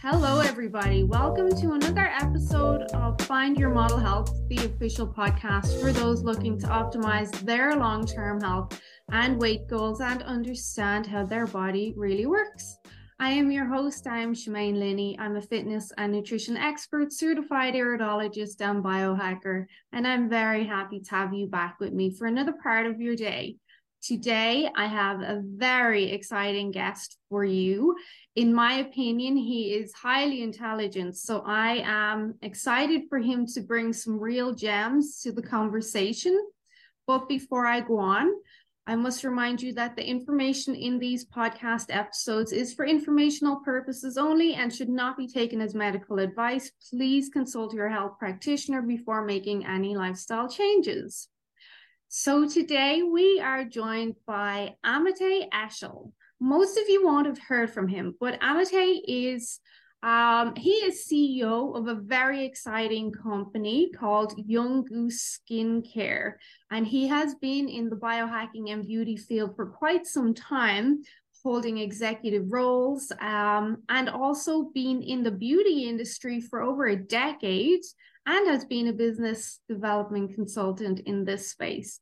Hello, everybody. Welcome to another episode of Find Your Model Health, the official podcast for those looking to optimize their long-term health and weight goals and understand how their body really works. I am your host. I'm Shemaine Linney. I'm a fitness and nutrition expert, certified iridologist and biohacker, and I'm very happy to have you back with me for another part of your day. Today, I have a very exciting guest for you. In my opinion, he is highly intelligent, so I am excited for him to bring some real gems to the conversation. But before I go on, I must remind you that the information in these podcast episodes is for informational purposes only and should not be taken as medical advice. Please consult your health practitioner before making any lifestyle changes. So today we are joined by Amitay Eshel. Most of you won't have heard from him, but Amitay is he is CEO of a very exciting company called Young Goose Skincare, and he has been in the biohacking and beauty field for quite some time, holding executive roles and also been in the beauty industry for over a decade and has been a business development consultant in this space.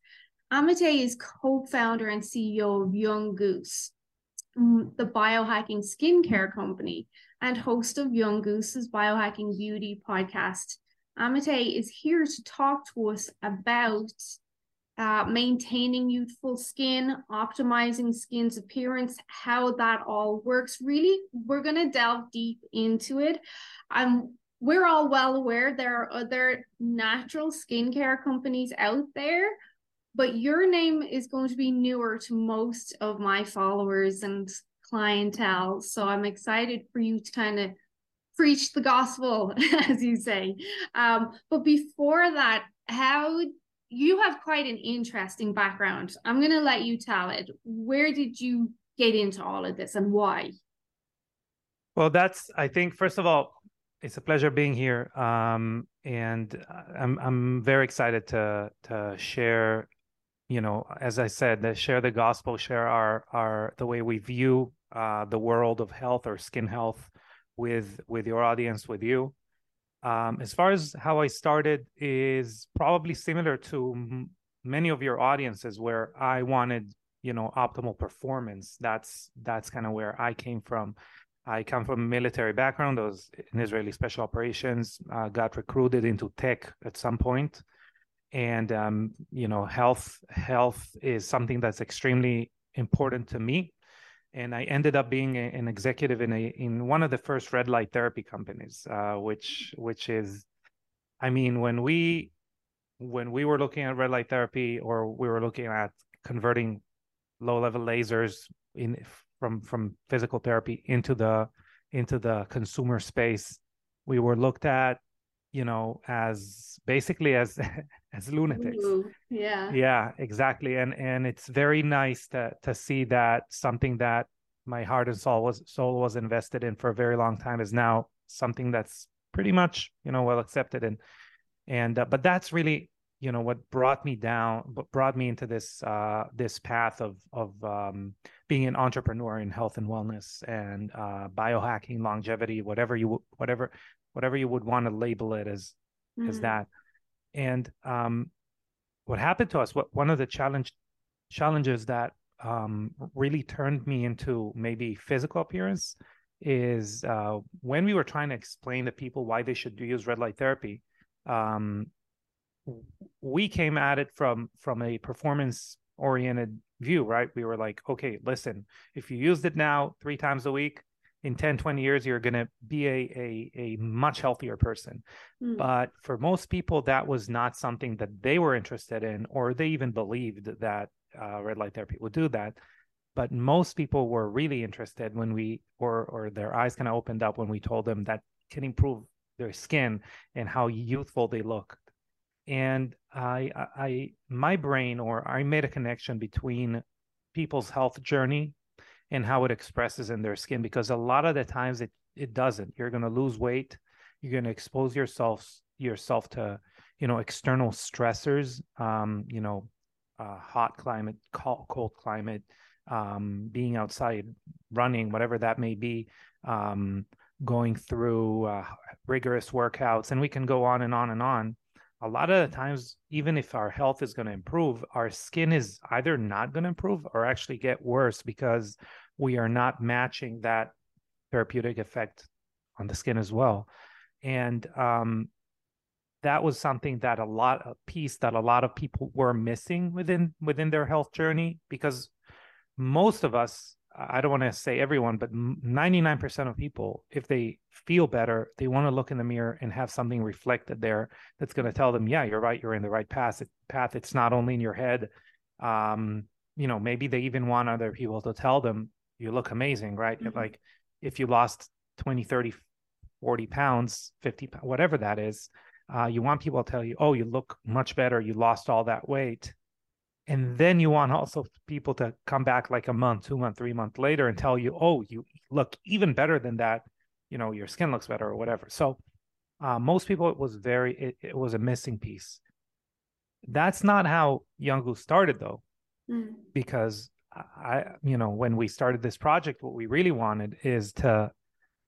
Amitay is co-founder and CEO of Young Goose, the biohacking skincare company, and host of Young Goose's Biohacking Beauty Podcast. Amitay is here to talk to us about maintaining youthful skin, optimizing skin's appearance, how that all works. Really, we're going to delve deep into it. We're all well aware there are other natural skincare companies out there, but your name is going to be newer to most of my followers and clientele. So I'm excited for you to kind of preach the gospel, as you say. But before that, you have quite an interesting background. I'm going to let you tell it. Where did you get into all of this and why? Well, I think, first of all, it's a pleasure being here, and I'm very excited to share, you know, as I said, to share the gospel, share our the way we view the world of health or skin health with your audience, with you. As far as how I started is probably similar to many of your audiences, where I wanted, you know, optimal performance. That's kind of where I came from. I come from a military background. I was in Israeli special operations, got recruited into tech at some point. And, you know, health is something that's extremely important to me. And I ended up being an executive in one of the first red light therapy companies, which is, I mean, when we were looking at red light therapy, or we were looking at converting low level lasers from physical therapy into the consumer space, we were looked at, you know, as basically as lunatics. Ooh, yeah, exactly. And it's very nice to see that something that my heart and soul was invested in for a very long time is now something that's pretty much, you know, well accepted. And but that's really, you know, what brought me into this path of being an entrepreneur in health and wellness and biohacking, longevity, whatever you would want to label it as, mm-hmm. as that. And what happened to us, one of the challenges that really turned me into maybe physical appearance is when we were trying to explain to people why they should use red light therapy. We came at it from a performance-oriented view, right? We were like, okay, listen, if you used it now 3 times a week, in 10, 20 years, you're going to be a much healthier person. Mm. But for most people, that was not something that they were interested in, or they even believed that red light therapy would do that. But most people were really interested when we, or their eyes kind of opened up when we told them that can improve their skin and how youthful they look. And I made a connection between people's health journey and how it expresses in their skin, because a lot of the times it doesn't. You're going to lose weight. You're going to expose yourself to external stressors, hot climate, cold climate, being outside, running, whatever that may be, going through rigorous workouts, and we can go on and on and on. A lot of the times, even if our health is going to improve, our skin is either not going to improve or actually get worse because we are not matching that therapeutic effect on the skin as well. And that was something that a lot of people were missing within their health journey, because most of us, I don't want to say everyone, but 99% of people, if they feel better, they want to look in the mirror and have something reflected there that's going to tell them, yeah, you're right, you're in the right path. It's not only in your head. Maybe they even want other people to tell them, you look amazing, right? Mm-hmm. Like if you lost 20, 30, 40 pounds, 50 pounds, whatever that is, you want people to tell you, oh, you look much better. You lost all that weight. And then you want also people to come back like a month, 2 months, 3 months later and tell you, oh, you look even better than that. Your skin looks better or whatever. So most people, it was a missing piece. That's not how Young Goose started, though, because when we started this project, what we really wanted is to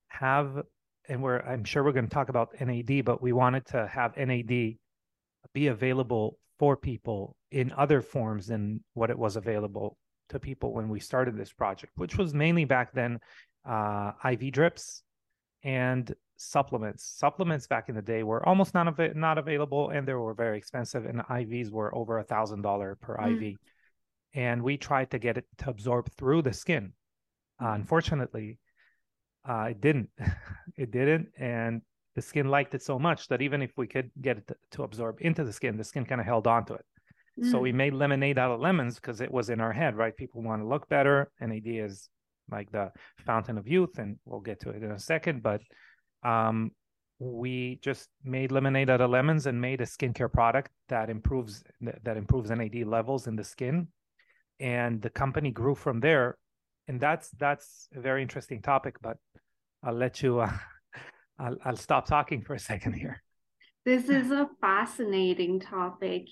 have, and I'm sure we're going to talk about NAD, but we wanted to have NAD be available for people in other forms than what it was available to people when we started this project, which was mainly back then IV drips and supplements. Supplements back in the day were almost not available, and they were very expensive, and IVs were over $1,000 per IV. And we tried to get it to absorb through the skin. Unfortunately, it didn't. It didn't, and the skin liked it so much that even if we could get it to absorb into the skin kind of held onto it. So we made lemonade out of lemons because it was in our head, right? People want to look better. NAD is like the fountain of youth, and we'll get to it in a second. But we just made lemonade out of lemons and made a skincare product that improves NAD levels in the skin. And the company grew from there. And that's a very interesting topic, but I'll let you... I'll stop talking for a second here. This is a fascinating topic.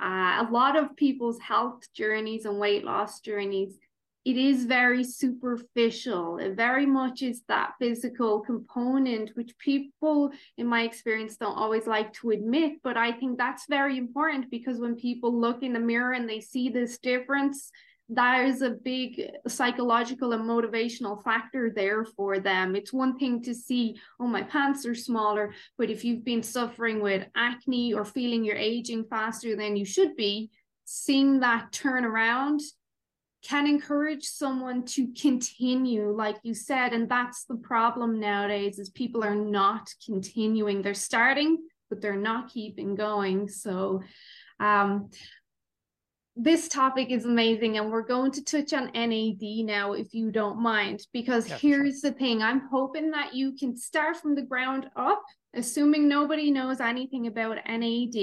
A lot of people's health journeys and weight loss journeys, it is very superficial. It very much is that physical component, which people, in my experience, don't always like to admit. But I think that's very important, because when people look in the mirror and they see this difference, there's a big psychological and motivational factor there for them. It's one thing to see, oh, my pants are smaller, but if you've been suffering with acne or feeling you're aging faster than you should be, seeing that turnaround can encourage someone to continue, like you said. And that's the problem nowadays, is people are not continuing. They're starting, but they're not keeping going. So, this topic is amazing, and we're going to touch on NAD now, if you don't mind, because here's the thing. I'm hoping that you can start from the ground up, assuming nobody knows anything about NAD.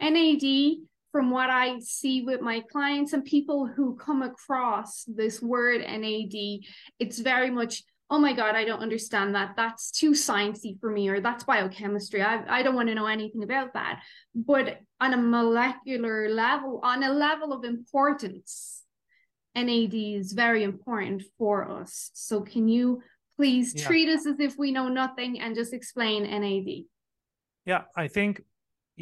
NAD, from what I see with my clients and people who come across this word NAD, it's very much, oh my God, I don't understand that. That's too sciencey for me, or that's biochemistry. I don't want to know anything about that. But on a molecular level, on a level of importance, NAD is very important for us. So can you please treat us as if we know nothing and just explain NAD? Yeah, I think,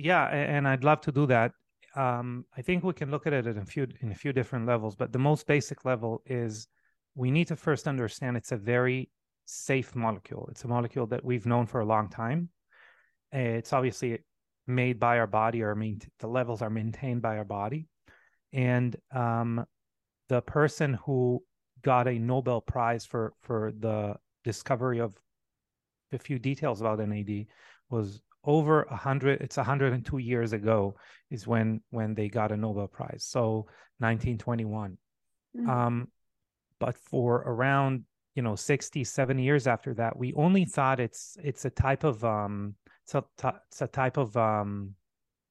and I'd love to do that. I think we can look at it at in a few different levels, but the most basic level is, we need to first understand it's a very safe molecule. It's a molecule that we've known for a long time. It's obviously made by our body, the levels are maintained by our body. And the person who got a Nobel Prize for the discovery of a few details about NAD was over 100, it's 102 years ago is when they got a Nobel Prize. So 1921. Mm-hmm. But for around 60, 70 years after that, we only thought it's a type of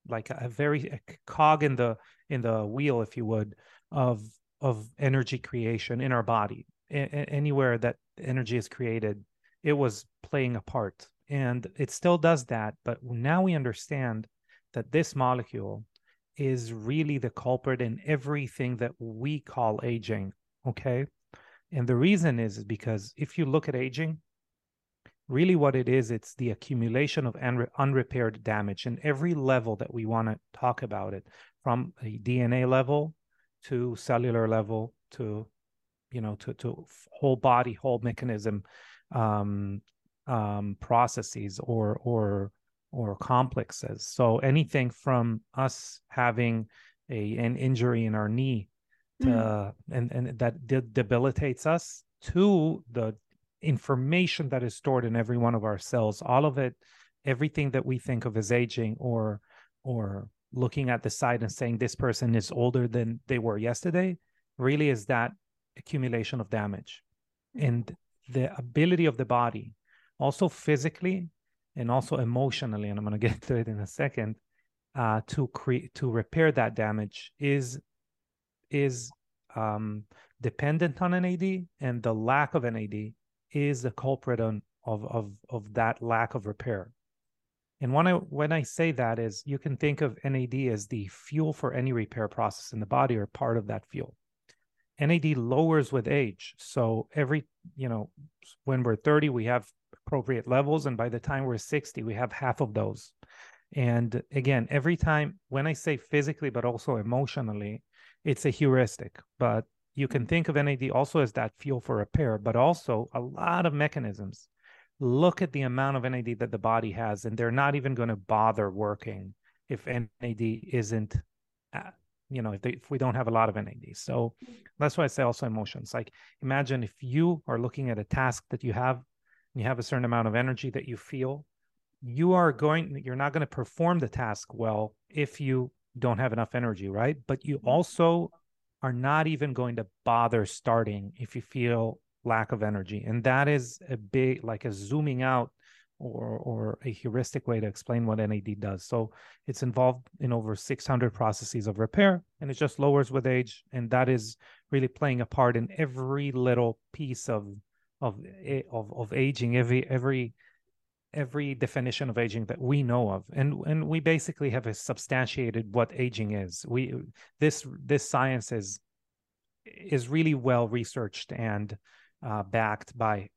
like a cog in the wheel, if you would, of energy creation in our body. Anywhere that energy is created, it was playing a part, and it still does that. But now we understand that this molecule is really the culprit in everything that we call aging, okay? And the reason is because if you look at aging, really what it is, it's the accumulation of unrepaired damage in every level that we want to talk about it, from a DNA level to cellular level to, you know, to whole body, whole mechanism processes or complexes. So anything from us having an injury in our knee and that debilitates us to the information that is stored in every one of our cells, all of it, everything that we think of as aging or looking at the side and saying this person is older than they were yesterday, really is that accumulation of damage. And the ability of the body, also physically and also emotionally, and I'm going to get to it in a second, to repair that damage is dependent on NAD, and the lack of NAD is the culprit of that lack of repair. And when I say that is, you can think of NAD as the fuel for any repair process in the body or part of that fuel. NAD lowers with age. So when we're 30, we have appropriate levels. And by the time we're 60, we have half of those. And again, every time when I say physically, but also emotionally, it's a heuristic, but you can think of NAD also as that fuel for repair, but also a lot of mechanisms. Look at the amount of NAD that the body has, and they're not even going to bother working if NAD isn't, if we don't have a lot of NAD. So that's why I say also emotions. Like imagine if you are looking at a task that you have, and you have a certain amount of energy that you feel, you're not going to perform the task well if you don't have enough energy, right? But you also are not even going to bother starting if you feel lack of energy. And that is a big, like a zooming out or a heuristic way to explain what NAD does. So it's involved in over 600 processes of repair, and it just lowers with age. And that is really playing a part in every little piece of aging, every definition of aging that we know of. And we basically have substantiated what aging is. This science is really well researched and backed by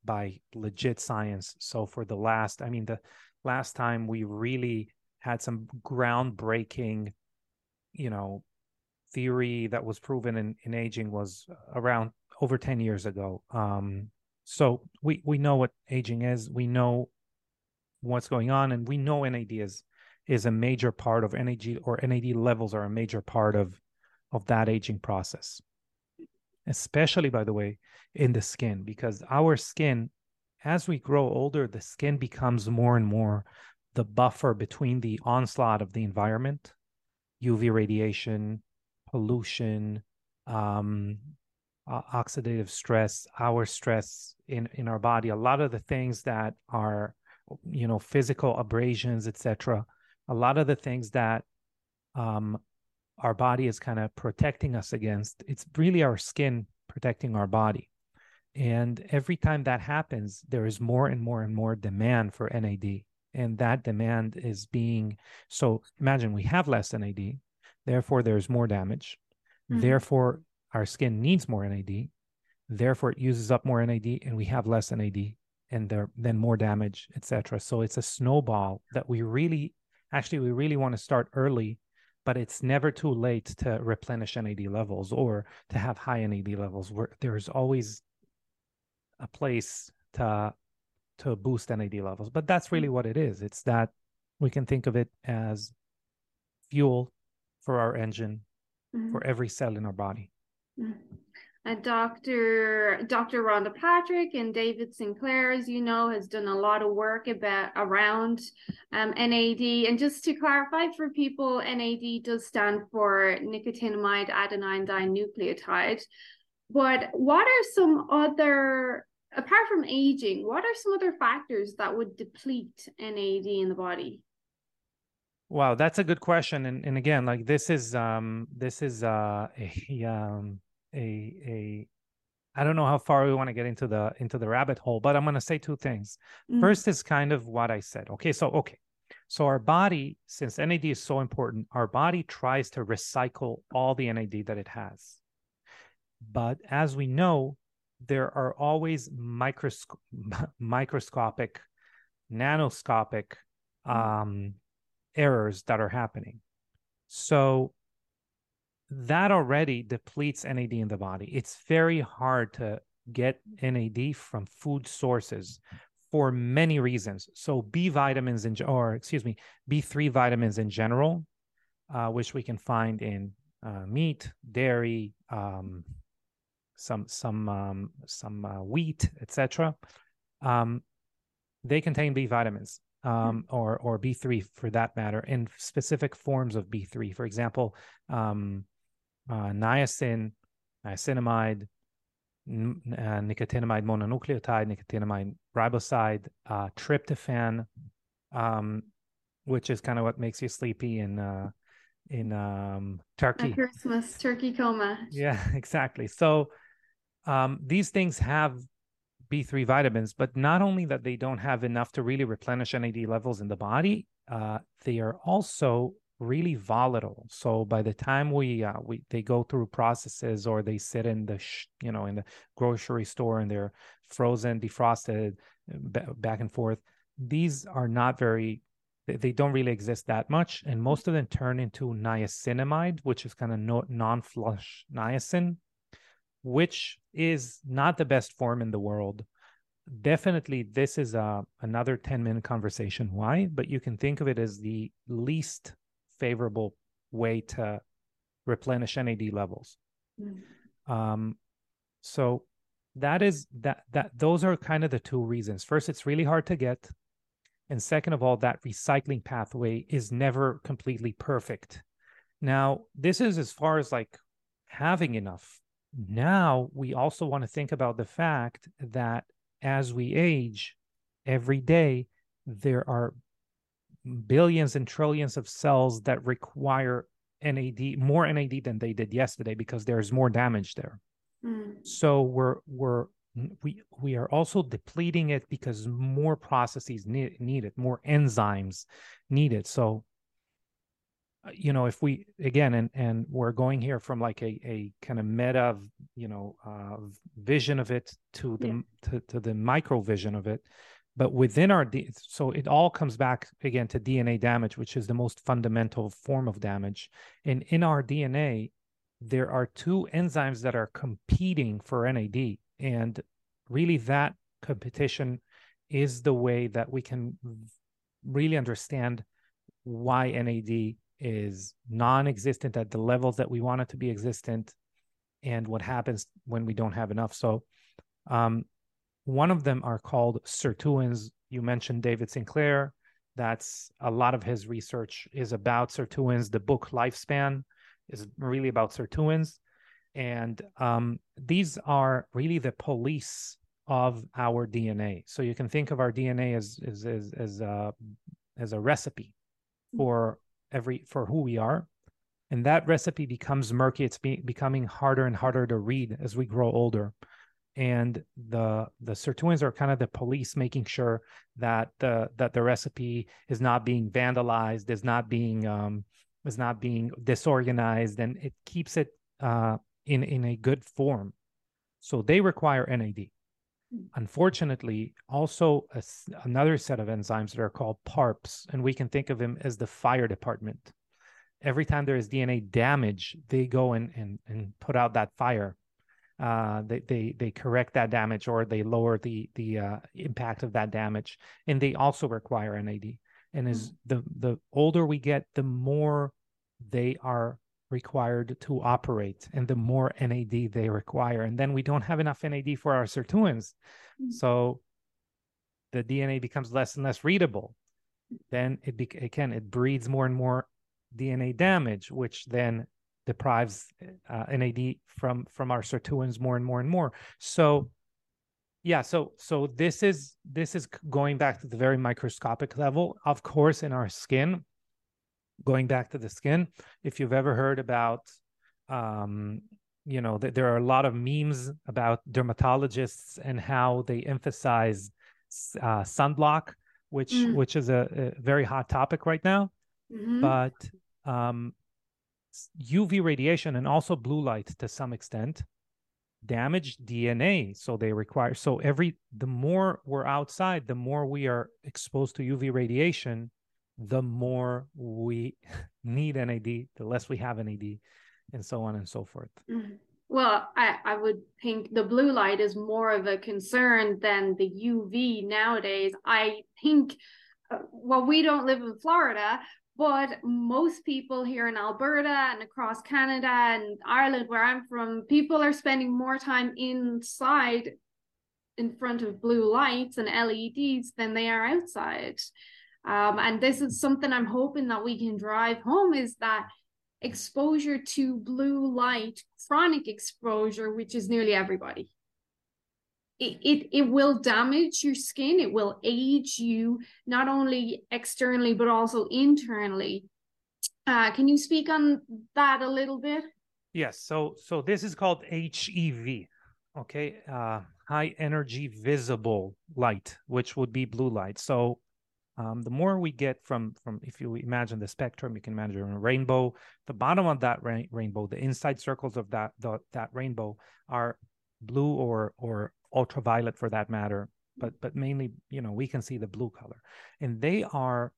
legit science. So for the last time we really had some groundbreaking, theory that was proven in aging was around over 10 years ago. So we know what aging is. We know what's going on, and we know NAD is a major part of NAD, or NAD levels are a major part of that aging process, especially, by the way, in the skin, because our skin, as we grow older, the skin becomes more and more the buffer between the onslaught of the environment, UV radiation, pollution, oxidative stress, our stress in our body, a lot of the things that are physical abrasions, etc. A lot of the things that our body is kind of protecting us against, it's really our skin protecting our body. And every time that happens, there is more and more and more demand for NAD. And that demand is so imagine we have less NAD, therefore there's more damage. Mm-hmm. Therefore, our skin needs more NAD. Therefore, it uses up more NAD and we have less NAD. And then more damage, etc. So it's a snowball that we really want to start early, but it's never too late to replenish NAD levels or to have high NAD levels. Where there's always a place to boost NAD levels, but that's really what it is. It's that we can think of it as fuel for our engine, mm-hmm. for every cell in our body. Mm-hmm. Dr. Rhonda Patrick and David Sinclair, as you know, has done a lot of work around NAD. And just to clarify for people, NAD does stand for nicotinamide adenine dinucleotide. But what are some other, apart from aging, what are some other factors that would deplete NAD in the body? Wow, that's a good question. And again, like this is I don't know how far we want to get into the rabbit hole, but I'm going to say two things. Mm-hmm. First is kind of what I said. Okay. So, So our body, since NAD is so important, our body tries to recycle all the NAD that it has. But as we know, there are always microscopic, nanoscopic errors that are happening. So that already depletes NAD in the body. It's very hard to get NAD from food sources for many reasons. So B vitamins B3 vitamins in general, which we can find in meat, dairy, some wheat, etc. They contain B vitamins or B3 for that matter, in specific forms of B3. For example, niacin, niacinamide, nicotinamide mononucleotide, nicotinamide riboside, tryptophan, which is kind of what makes you sleepy in turkey. At Christmas, turkey coma. Yeah, exactly. So these things have B3 vitamins, but not only that they don't have enough to really replenish NAD levels in the body, they are also really volatile. So by the time they go through processes, or they sit in the in the grocery store and they're frozen, defrosted, back and forth, these are not very, they don't really exist that much, and most of them turn into niacinamide, which is kind of non-flush niacin, which is not the best form in the world. Definitely, this is another 10-minute conversation why, but you can think of it as the least favorable way to replenish NAD levels. Mm-hmm. So that is that those are kind of the two reasons. First, it's really hard to get, and second of all, that recycling pathway is never completely perfect. Now, this is as far as like having enough. Now, we also want to think about the fact that as we age, every day there are billions and trillions of cells that require NAD, more NAD than they did yesterday, because there's more damage there. Mm. So we are also depleting it because more processes need it, more enzymes need it. So, if we, again, and we're going here from like a kind of meta, vision of it to the, to the micro vision of it. But within so it all comes back again to DNA damage, which is the most fundamental form of damage. And in our DNA, there are two enzymes that are competing for NAD. And really that competition is the way that we can really understand why NAD is non-existent at the levels that we want it to be existent, and what happens when we don't have enough. So, one of them are called sirtuins. You mentioned David Sinclair. That's a lot of his research is about sirtuins. The book Lifespan is really about sirtuins. And these are really the police of our DNA. So you can think of our DNA as a recipe for who we are. And that recipe becomes murky. It's becoming harder and harder to read as we grow older. And the sirtuins are kind of the police, making sure that the recipe is not being vandalized, is not being disorganized, and it keeps it in a good form. So they require NAD. Unfortunately, also another set of enzymes that are called PARPs, and we can think of them as the fire department. Every time there is DNA damage, they go and put out that fire. They correct that damage, or they lower the impact of that damage, and they also require NAD. And as the older we get, the more they are required to operate, and the more NAD they require. And then we don't have enough NAD for our sirtuins, so the DNA becomes less and less readable. Then it breeds more and more DNA damage, which then deprives NAD from our sirtuins more and more and more. So, yeah. So this is going back to the very microscopic level. Of course, in our skin, going back to the skin. If you've ever heard about, there are a lot of memes about dermatologists and how they emphasize sunblock. which is a very hot topic right now. Mm-hmm. But UV radiation and also blue light to some extent damage DNA. So they require, so the more we're outside, the more we are exposed to UV radiation, the more we need NAD, the less we have NAD, and so on and so forth. Mm-hmm. Well, I would think the blue light is more of a concern than the UV nowadays. I think, well, we don't live in Florida, but most people here in Alberta and across Canada and Ireland, where I'm from, people are spending more time inside in front of blue lights and LEDs than they are outside. And this is something I'm hoping that we can drive home, is that exposure to blue light, chronic exposure, which is nearly everybody, it will damage your skin. It will age you, not only externally, but also internally. Can you speak on that a little bit? Yes. So this is called HEV, okay? High energy visible light, which would be blue light. So the more we get from, if you imagine the spectrum, you can imagine a rainbow. The bottom of that rainbow, the inside circles of that rainbow are blue or ultraviolet for that matter. But mainly, we can see the blue color, and they are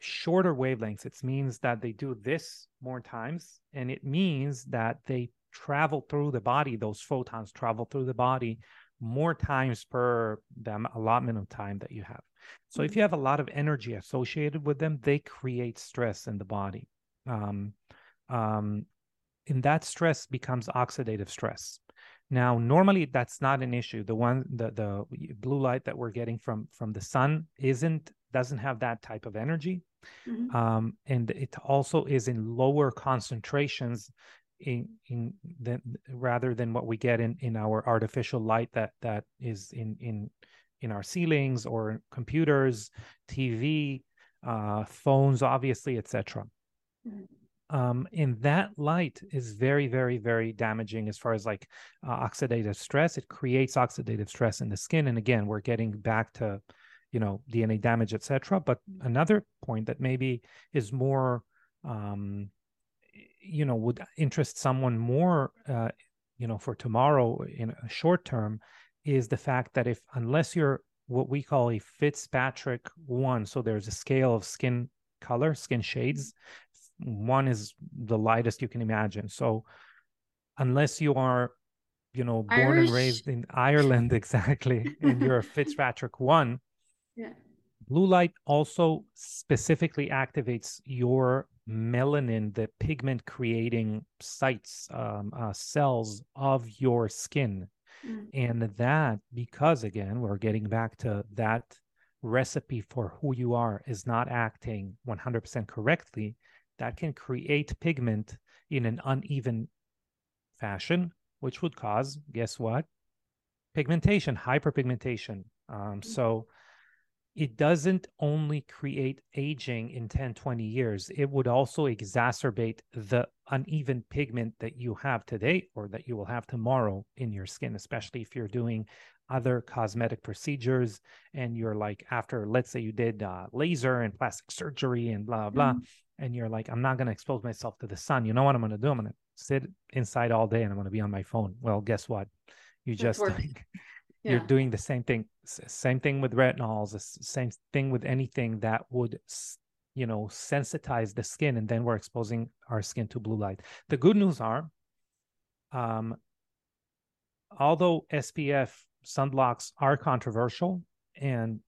shorter wavelengths. It means that they do this more times, and it means that they travel through the body. Those photons travel through the body more times per the allotment of time that you have. So if you have a lot of energy associated with them, they create stress in the body. And that stress becomes oxidative stress. Now, normally that's not an issue. The blue light that we're getting from the sun doesn't have that type of energy. Mm-hmm. And it also is in lower concentrations rather than what we get in our artificial light that is in our ceilings or computers, TV, phones, obviously, etc. Mm-hmm. And that light is very, very, very damaging as far as like oxidative stress. It creates oxidative stress in the skin. And again, we're getting back to, DNA damage, etc. But another point that maybe is more, would interest someone more, for tomorrow in a short term, is the fact that unless you're what we call a Fitzpatrick 1, so there's a scale of skin color, skin shades. 1 is the lightest you can imagine. So unless you are, born and raised in Ireland, exactly, and you're a Fitzpatrick 1, yeah. Blue light also specifically activates your melanin, the pigment creating sites, cells of your skin. Mm-hmm. And that, because again, we're getting back to that recipe for who you are is not acting 100% correctly, that can create pigment in an uneven fashion, which would cause, guess what? Pigmentation, hyperpigmentation. So it doesn't only create aging in 10, 20 years, it would also exacerbate the uneven pigment that you have today or that you will have tomorrow in your skin, especially if you're doing other cosmetic procedures and you're like, after, let's say you did laser and plastic surgery and blah, blah, and you're like, I'm not going to expose myself to the sun. You know what I'm going to do? I'm going to sit inside all day and I'm going to be on my phone. Well, guess what? You just... Yeah. You're doing the same thing with retinols, the same thing with anything that would, sensitize the skin. And then we're exposing our skin to blue light. The good news are, although SPF sunblocks are controversial and,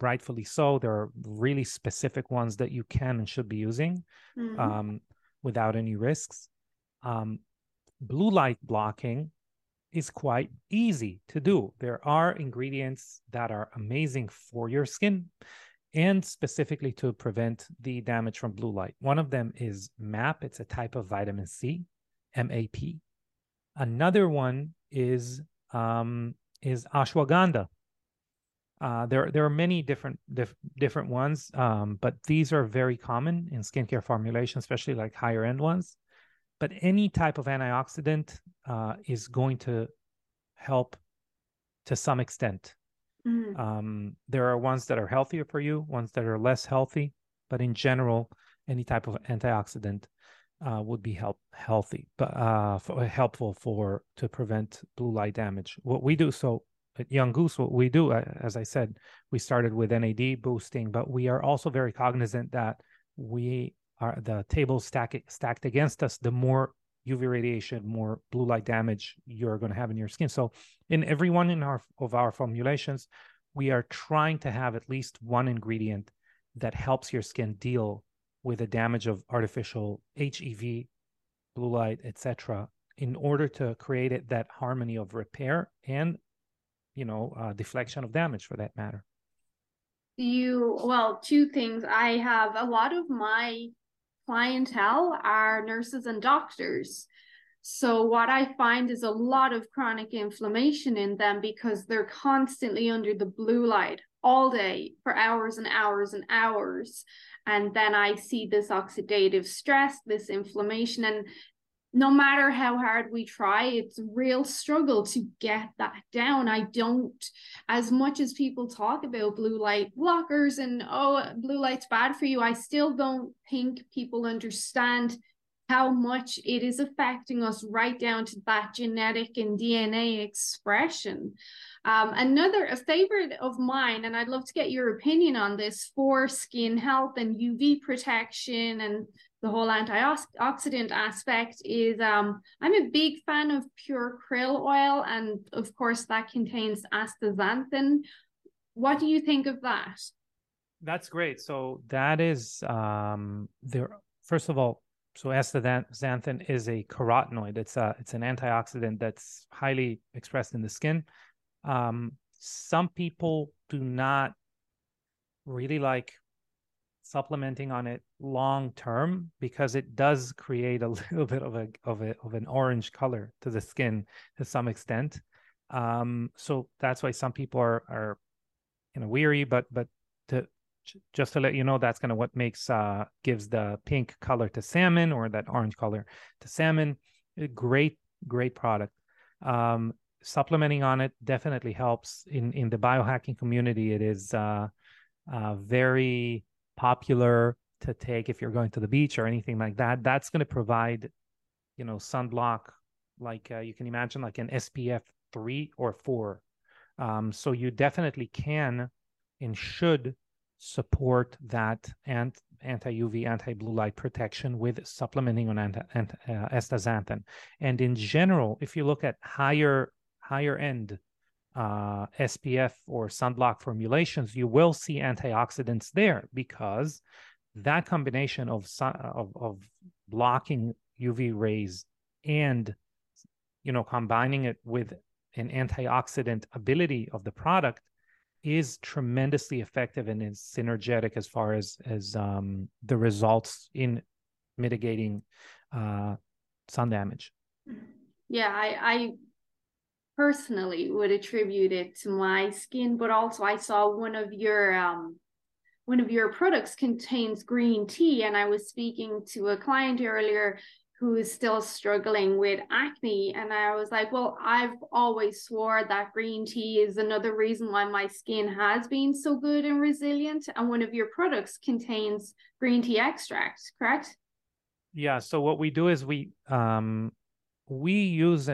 rightfully so, there are really specific ones that you can and should be using, mm-hmm. Without any risks. Blue light blocking is quite easy to do. There are ingredients that are amazing for your skin and specifically to prevent the damage from blue light. One of them is MAP. It's a type of vitamin C, MAP. Another one is ashwagandha. There are many different ones, but these are very common in skincare formulations, especially like higher end ones. But any type of antioxidant is going to help to some extent. Mm. There are ones that are healthier for you, ones that are less healthy, but in general, any type of antioxidant would be helpful to prevent blue light damage. What we do, so at Young Goose, what we do, as I said, we started with NAD boosting, but we are also very cognizant that we are the table stacked against us. The more UV radiation, more blue light damage you're going to have in your skin. So in every one of our formulations, we are trying to have at least one ingredient that helps your skin deal with the damage of artificial HEV, blue light, etc., in order to create it, that harmony of repair and, deflection of damage for that matter. Two things. I have a lot of my clientele are nurses and doctors. So what I find is a lot of chronic inflammation in them because they're constantly under the blue light all day for hours and hours and hours. And then I see this oxidative stress, this inflammation, and no matter how hard we try, it's a real struggle to get that down. I don't, as much as people talk about blue light blockers and, blue light's bad for you, I still don't think people understand how much it is affecting us right down to that genetic and DNA expression. A favorite of mine, and I'd love to get your opinion on this, for skin health and UV protection and the whole antioxidant aspect is I'm a big fan of pure krill oil. And of course that contains astaxanthin. What do you think of that? That's great. So that is, first of all, so astaxanthin is a carotenoid. It's an antioxidant that's highly expressed in the skin. Some people do not really like supplementing on it long term because it does create a little bit of an orange color to the skin to some extent. So that's why some people are weary, but just to let you know, that's kind of what gives the pink color to salmon or that orange color to salmon. Great product. Supplementing on it definitely helps. In the biohacking community, it is very popular to take if you're going to the beach or anything like that. That's going to provide, sunblock, like you can imagine, like an SPF 3 or 4. So you definitely can and should support that anti-UV, anti-blue light protection with supplementing on astaxanthin. And in general, if you look at higher end SPF or sunblock formulations, you will see antioxidants there because that combination of blocking UV rays and combining it with an antioxidant ability of the product is tremendously effective and is synergetic as far as the results in mitigating sun damage. Yeah, I personally would attribute it to my skin, but also I saw one of your products contains green tea, and I was speaking to a client earlier who is still struggling with acne. And I was like, well, I've always swore that green tea is another reason why my skin has been so good and resilient. And one of your products contains green tea extracts, correct? Yeah. So what we do is we use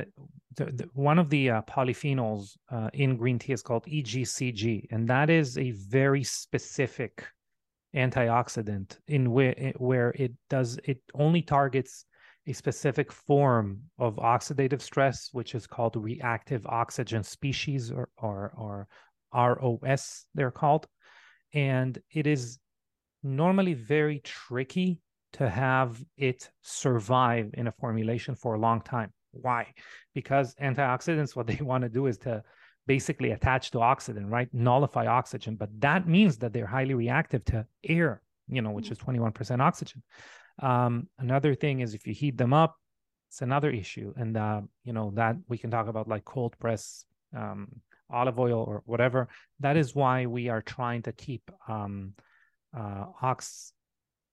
one of the polyphenols in green tea is called EGCG. And that is a very specific antioxidant where it only targets a specific form of oxidative stress, which is called reactive oxygen species, or ROS, they're called. And it is normally very tricky to have it survive in a formulation for a long time. Why? Because antioxidants, what they want to do is to basically attach to oxygen, right? Nullify oxygen. But that means that they're highly reactive to air, which is 21% oxygen. Another thing is if you heat them up, it's another issue. And, that we can talk about, like cold press, olive oil or whatever. That is why we are trying to keep,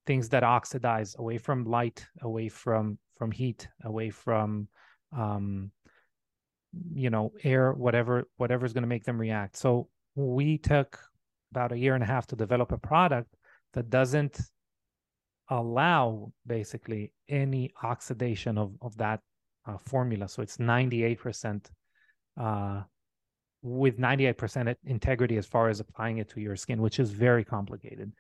things that oxidize away from light, away from heat, away from, air, whatever is going to make them react. So we took about 1.5 years to develop a product that doesn't allow basically any oxidation of that formula. So it's 98% with 98% integrity as far as applying it to your skin, which is very complicated.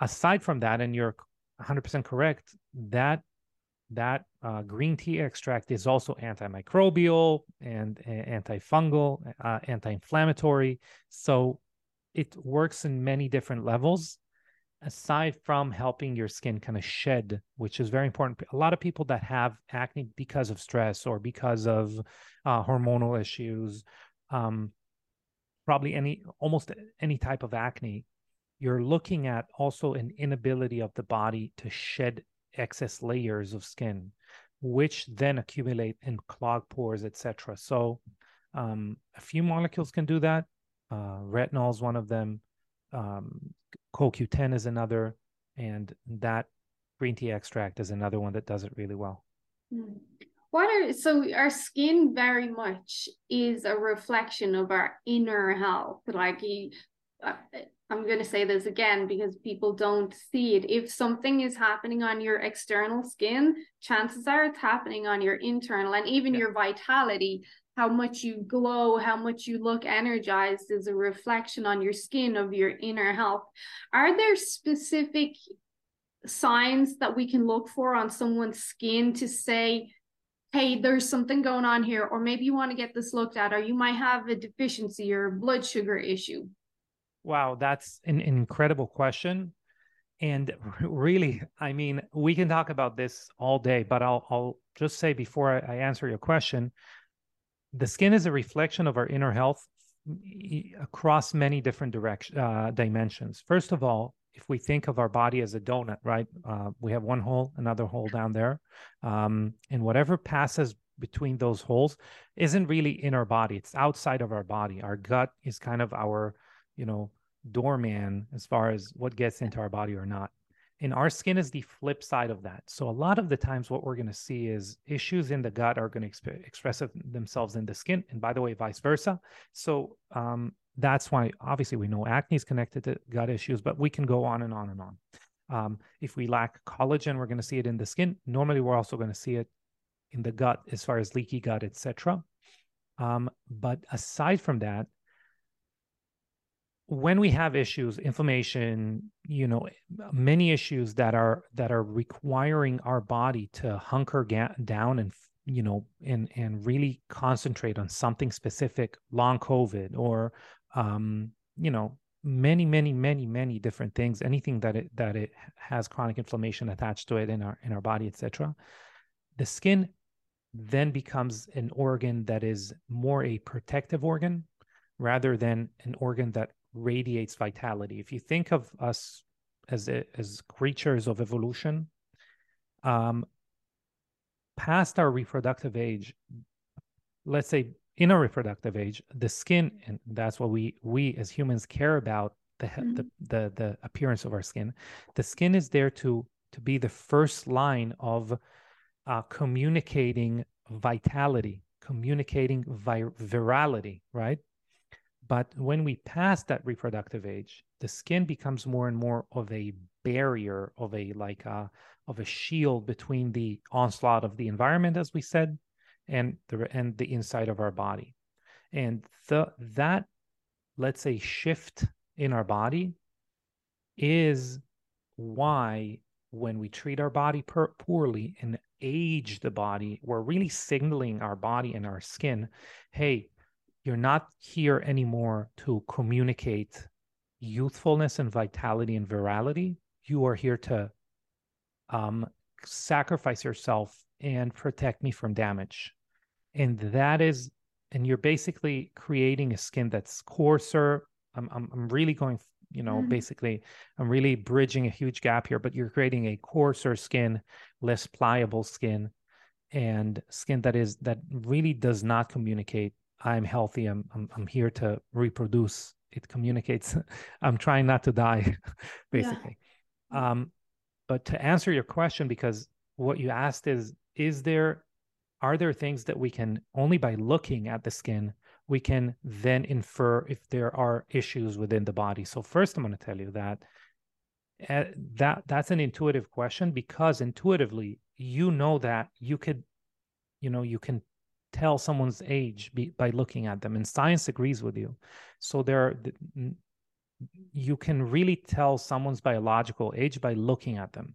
Aside from that, and you're 100% correct, that green tea extract is also antimicrobial and antifungal, anti-inflammatory. So it works in many different levels, aside from helping your skin kind of shed, which is very important. A lot of people that have acne because of stress or because of hormonal issues, probably almost any type of acne, you're looking at also an inability of the body to shed excess layers of skin, which then accumulate and clog pores, etc. So a few molecules can do that. Retinol is one of them. CoQ10 is another, and that green tea extract is another one that does it really well. So our skin very much is a reflection of our inner health. Like, I'm going to say this again because people don't see it. If something is happening on your external skin, chances are it's happening on your internal, and even your vitality. How much you glow, how much you look energized is a reflection on your skin of your inner health. Are there specific signs that we can look for on someone's skin to say, hey, there's something going on here, or maybe you want to get this looked at, or you might have a deficiency or a blood sugar issue? Wow, that's an incredible question. And really, I mean, we can talk about this all day, but I'll just say before I answer your question, the skin is a reflection of our inner health across many different dimensions. First of all, if we think of our body as a donut, right? We have one hole, another hole down there. And whatever passes between those holes isn't really in our body. It's outside of our body. Our gut is kind of our, doorman as far as what gets into our body or not. And our skin is the flip side of that. So a lot of the times what we're going to see is issues in the gut are going to express themselves in the skin. And by the way, vice versa. So that's why obviously we know acne is connected to gut issues, but we can go on and on and on. If we lack collagen, we're going to see it in the skin. Normally, we're also going to see it in the gut as far as leaky gut, etc. But aside from that, when we have issues, inflammation, many issues that are requiring our body to hunker down and, and really concentrate on something specific, long COVID or, many different things, anything that it has chronic inflammation attached to it in our body, etc. The skin then becomes an organ that is more a protective organ rather than an organ that radiates vitality. If you think of us as creatures of evolution, past our reproductive age, let's say in our reproductive age, the skin, and that's what we as humans care about, the appearance of our skin. The skin is there to be the first line of communicating vitality, communicating virality, right? But when we pass that reproductive age, the skin becomes more and more of a barrier, of a shield between the onslaught of the environment, as we said, and the inside of our body. And that, let's say, shift in our body is why when we treat our body poorly and age the body, we're really signaling our body and our skin, hey, you're not here anymore to communicate youthfulness and vitality and virality. You are here to sacrifice yourself and protect me from damage. And you're basically creating a skin that's coarser. I'm really going, basically, I'm really bridging a huge gap here, but you're creating a coarser skin, less pliable skin, and skin that really does not communicate I'm healthy. I'm here to reproduce. It communicates. I'm trying not to die, basically. Yeah. But to answer your question, because what you asked is there, are there things that we can, only by looking at the skin, we can then infer if there are issues within the body. So first, I'm going to tell you that that's an intuitive question, because intuitively, you know that you could, you know, you can tell someone's age by looking at them, and science agrees with you. So you can really tell someone's biological age by looking at them.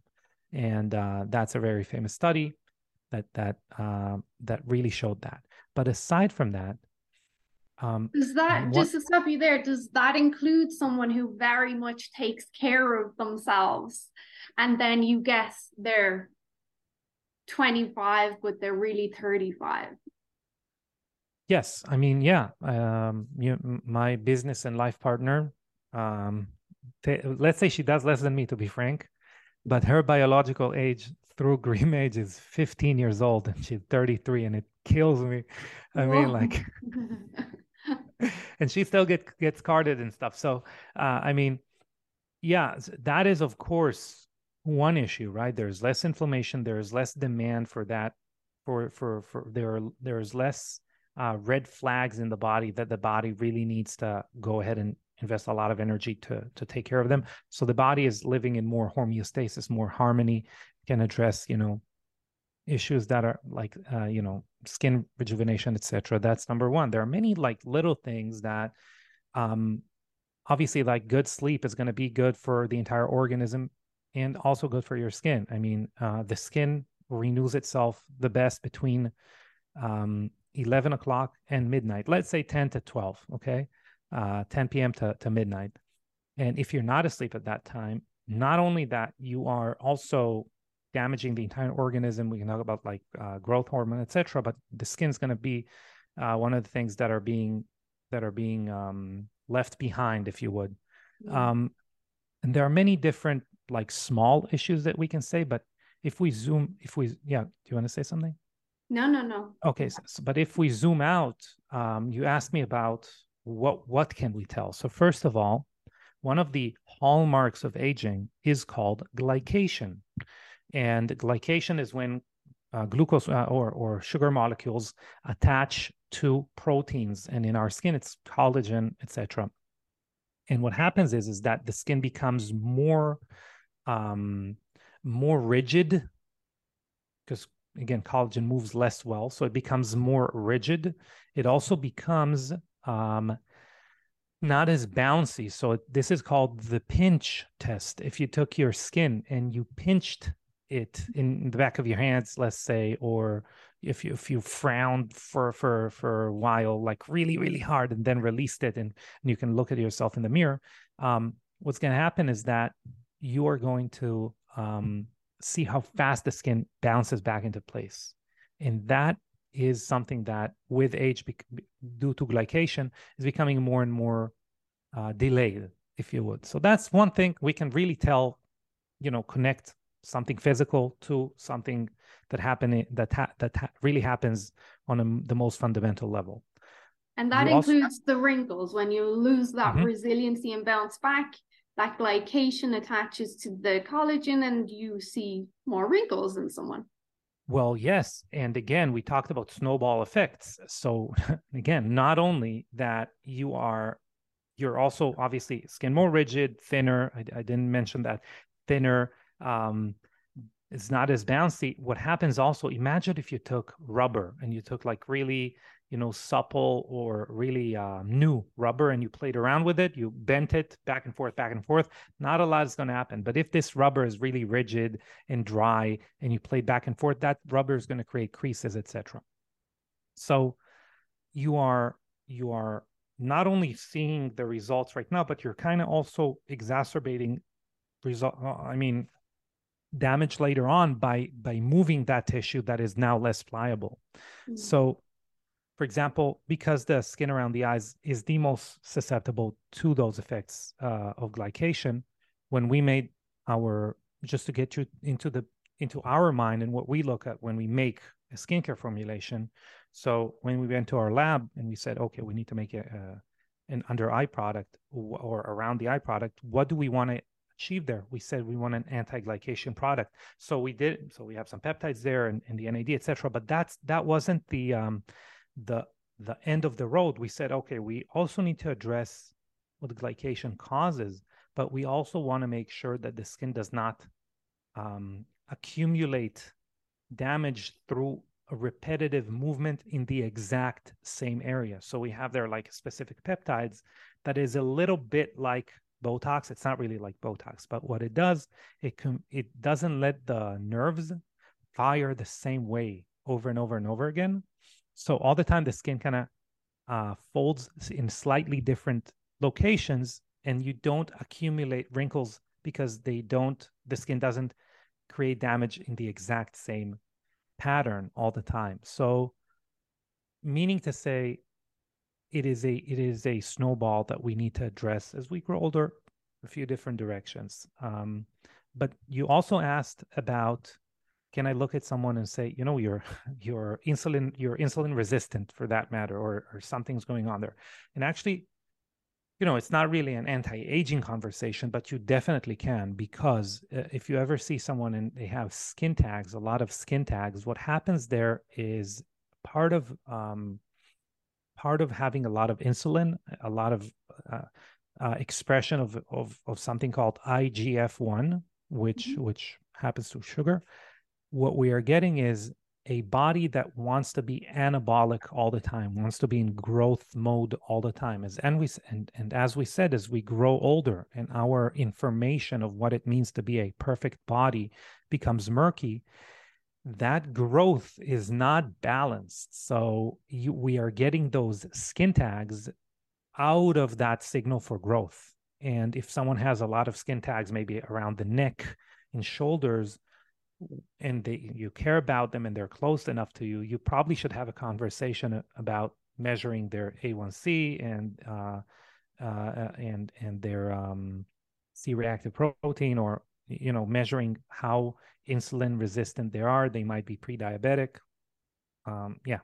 And that's a very famous study that really showed that. But aside from that, just to stop you there, does that include someone who very much takes care of themselves, and then you guess they're 25 but they're really 35? Yes, I mean, yeah. My business and life partner, let's say she does less than me, to be frank, but her biological age through Green Age is 15 years old, and she's 33, and it kills me. I mean, like, and she still gets carded and stuff. So, I mean, yeah, that is, of course, one issue, right? There's less inflammation. There is less demand for that. There's less red flags in the body that the body really needs to go ahead and invest a lot of energy to take care of them. So the body is living in more homeostasis, more harmony, can address, you know, issues that are like, you know, skin rejuvenation, etc. That's number one. There are many like little things that, obviously, like good sleep is going to be good for the entire organism and also good for your skin. I mean, the skin renews itself the best between 11 o'clock and midnight. Let's say 10 to 12, okay? 10 p.m. to midnight. And if you're not asleep at that time, not only that, you are also damaging the entire organism. We can talk about like growth hormone, etc. But the skin's going to be one of the things that are being left behind, if you would. And there are many different like small issues that we can say. But if we zoom, do you want to say something? No. Okay, so, but if we zoom out, you asked me about what can we tell. So first of all, one of the hallmarks of aging is called glycation. And glycation is when glucose or sugar molecules attach to proteins. And in our skin, it's collagen, etc. And what happens is that the skin becomes more rigid, because, again, collagen moves less well. So it becomes more rigid. It also becomes not as bouncy. So this is called the pinch test. If you took your skin and you pinched it in the back of your hands, let's say, or if you frowned for a while, like really, really hard, and then released it, and you can look at yourself in the mirror, what's going to happen is that you are going to see how fast the skin bounces back into place. And that is something that with age, due to glycation, is becoming more and more delayed, if you would. So that's one thing we can really tell, you know, connect something physical to something that really happens on the most fundamental level. And that includes the wrinkles. When you lose that resiliency and bounce back, that glycation attaches to the collagen and you see more wrinkles in someone. Well, yes. And again, we talked about snowball effects. So again, not only that you're also obviously skin more rigid, thinner. I didn't mention that. Thinner. It's not as bouncy. What happens also, imagine if you took rubber and you took like really, you know, supple or really new rubber and you played around with it, you bent it back and forth, not a lot is going to happen. But if this rubber is really rigid and dry and you play back and forth, that rubber is going to create creases, etc. So you are not only seeing the results right now, but you're kind of also exacerbating damage later on by moving that tissue that is now less pliable. So, for example, because the skin around the eyes is the most susceptible to those effects of glycation, when we made just to get you into our mind and what we look at when we make a skincare formulation. So when we went to our lab and we said, okay, we need to make an under eye product or around the eye product, what do we want to achieve there? We said we want an anti-glycation product. So we did. So we have some peptides there and the NAD, etc. But that wasn't the the end of the road, we said, okay, we also need to address what glycation causes, but we also want to make sure that the skin does not accumulate damage through a repetitive movement in the exact same area. So we have there like specific peptides that is a little bit like Botox. It's not really like Botox, but what it does, it doesn't let the nerves fire the same way over and over and over again. So all the time the skin kind of folds in slightly different locations, and you don't accumulate wrinkles because they don't, the skin doesn't create damage in the exact same pattern all the time. So meaning to say, it is a snowball that we need to address as we grow older, a few different directions. But you also asked about, can I look at someone and say, you know, you're insulin resistant for that matter, or something's going on there. And actually, you know, it's not really an anti-aging conversation, but you definitely can, because if you ever see someone and they have skin tags, a lot of skin tags, what happens there is part of having a lot of insulin, a lot of expression of something called IGF-1, which happens through sugar. What we are getting is a body that wants to be anabolic all the time, wants to be in growth mode all the time. As we said, as we grow older and our information of what it means to be a perfect body becomes murky, that growth is not balanced. So we are getting those skin tags out of that signal for growth. And if someone has a lot of skin tags, maybe around the neck and shoulders, and you care about them and they're close enough to you, you probably should have a conversation about measuring their A1C and their C-reactive protein, or, you know, measuring how insulin resistant they are. They might be pre-diabetic. Yeah.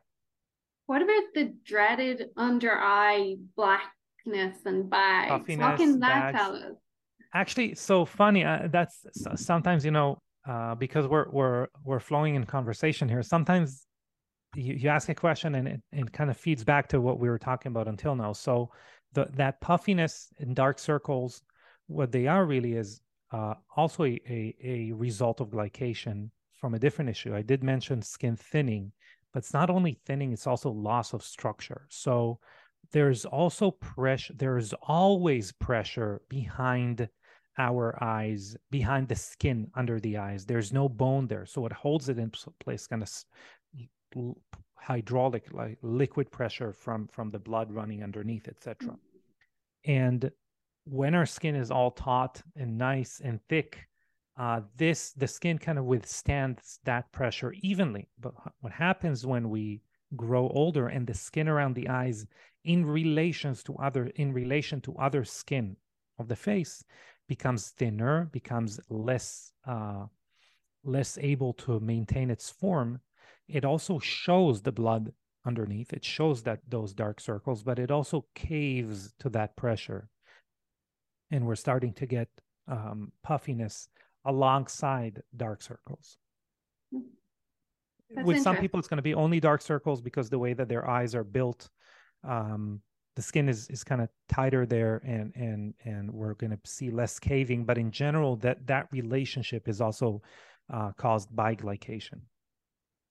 What about the dreaded under eye blackness and bags? How can that tell us? Actually, so funny. That's sometimes, you know, because we're flowing in conversation here. Sometimes you ask a question and it kind of feeds back to what we were talking about until now. So that puffiness and dark circles, what they are really is also a result of glycation from a different issue. I did mention skin thinning, but it's not only thinning, it's also loss of structure. So there's also pressure. There's always pressure behind our eyes, behind the skin under the eyes. There's no bone there, so it holds it in place, kind of hydraulic, like liquid pressure from the blood running underneath, etc. And when our skin is all taut and nice and thick, the skin kind of withstands that pressure evenly. But what happens when we grow older and the skin around the eyes in relation to other skin of the face becomes thinner, becomes less able to maintain its form. It also shows the blood underneath. It shows that those dark circles, but it also caves to that pressure. And we're starting to get puffiness alongside dark circles. That's With some people, it's going to be only dark circles because the way that their eyes are built, the skin is kind of tighter there, and we're going to see less caving. But in general, that relationship is also caused by glycation.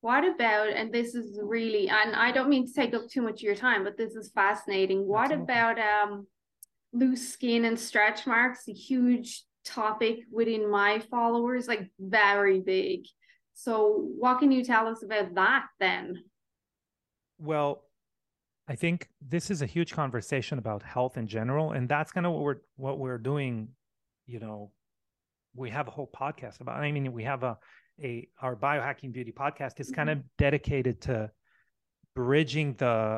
What about, and this is really, and I don't mean to take up too much of your time, but this is fascinating. What about loose skin and stretch marks? A huge topic within my followers, like very big. So what can you tell us about that then? Well, I think this is a huge conversation about health in general, and that's kind of what we're doing. You know, we have a whole podcast about. I mean, we have our Biohacking Beauty podcast is kind of dedicated to bridging the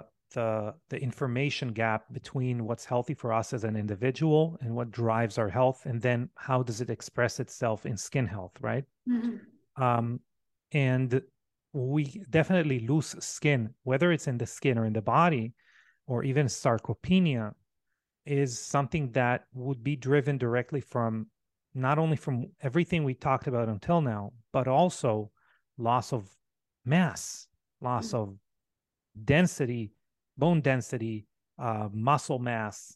information gap between what's healthy for us as an individual and what drives our health, and then how does it express itself in skin health, right? Mm-hmm. And we definitely lose skin, whether it's in the skin or in the body, or even sarcopenia, is something that would be driven directly from not only from everything we talked about until now, but also loss of mass, loss of density, bone density, muscle mass.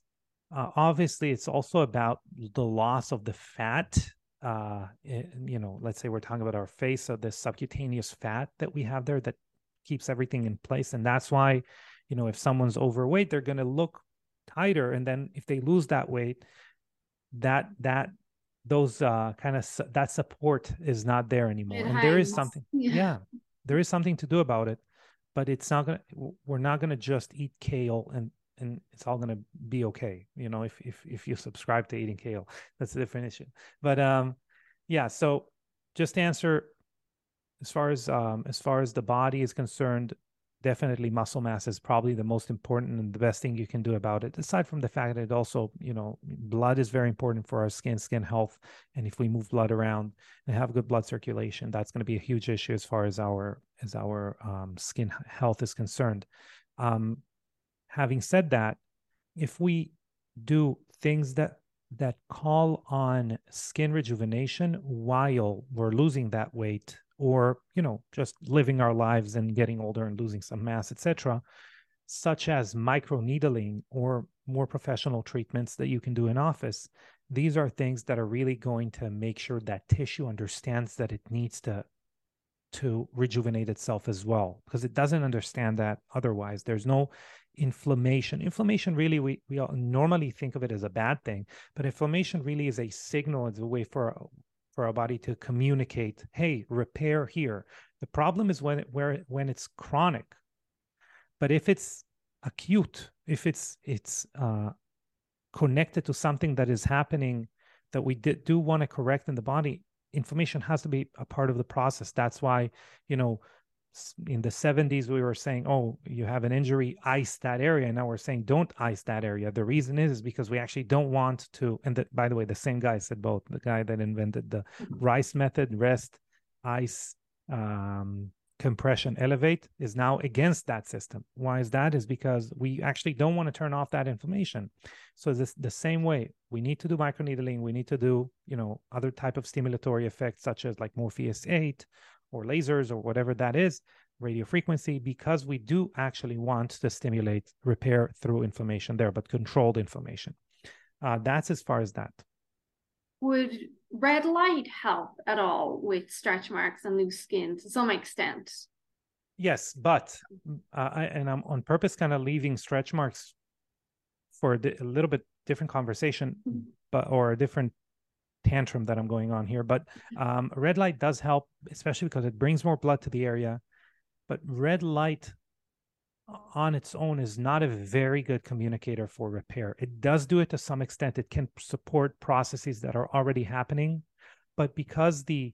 Obviously, it's also about the loss of the fat. Let's say we're talking about our face, so the subcutaneous fat that we have there that keeps everything in place. And that's why, you know, if someone's overweight, they're going to look tighter. And then if they lose that weight, that support is not there anymore. And there is something, there is something to do about it, but it's not going to, we're not going to just eat kale and it's all going to be okay. You know, if you subscribe to eating kale, that's a different issue. But, so just to answer, as far as the body is concerned, definitely muscle mass is probably the most important and the best thing you can do about it. Aside from the fact that it also, you know, blood is very important for our skin health. And if we move blood around and have good blood circulation, that's going to be a huge issue as far as our skin health is concerned. Having said that, if we do things that call on skin rejuvenation while we're losing that weight, or, you know, just living our lives and getting older and losing some mass, etc., such as microneedling or more professional treatments that you can do in office, these are things that are really going to make sure that tissue understands that it needs to rejuvenate itself as well, because it doesn't understand that otherwise. There's no inflammation. Inflammation really, we normally think of it as a bad thing, but inflammation really is a signal. It's a way for our body to communicate, hey, repair here. The problem is when it's chronic. But if it's acute, if it's connected to something that is happening that we do want to correct in the body, inflammation has to be a part of the process. That's why, you know, in the 70s, we were saying, oh, you have an injury, ice that area. And now we're saying, don't ice that area. The reason is because we actually don't want to. And by the way, the same guy said both, the guy that invented the RICE method, rest, ice, compression, elevate, is now against that system. Why is that? Is because we actually don't want to turn off that inflammation. So this the same way, we need to do microneedling. We need to do, you know, other type of stimulatory effects, such as like Morpheus 8, or lasers, or whatever that is, radio frequency, because we do actually want to stimulate repair through inflammation there, but controlled inflammation. That's as far as that. Would red light help at all with stretch marks and loose skin to some extent? Yes, but I'm on purpose kind of leaving stretch marks for a little bit different conversation, or a different tantrum that I'm going on here, but red light does help, especially because it brings more blood to the area. But red light on its own is not a very good communicator for repair. It does do it to some extent. It can support processes that are already happening, but because the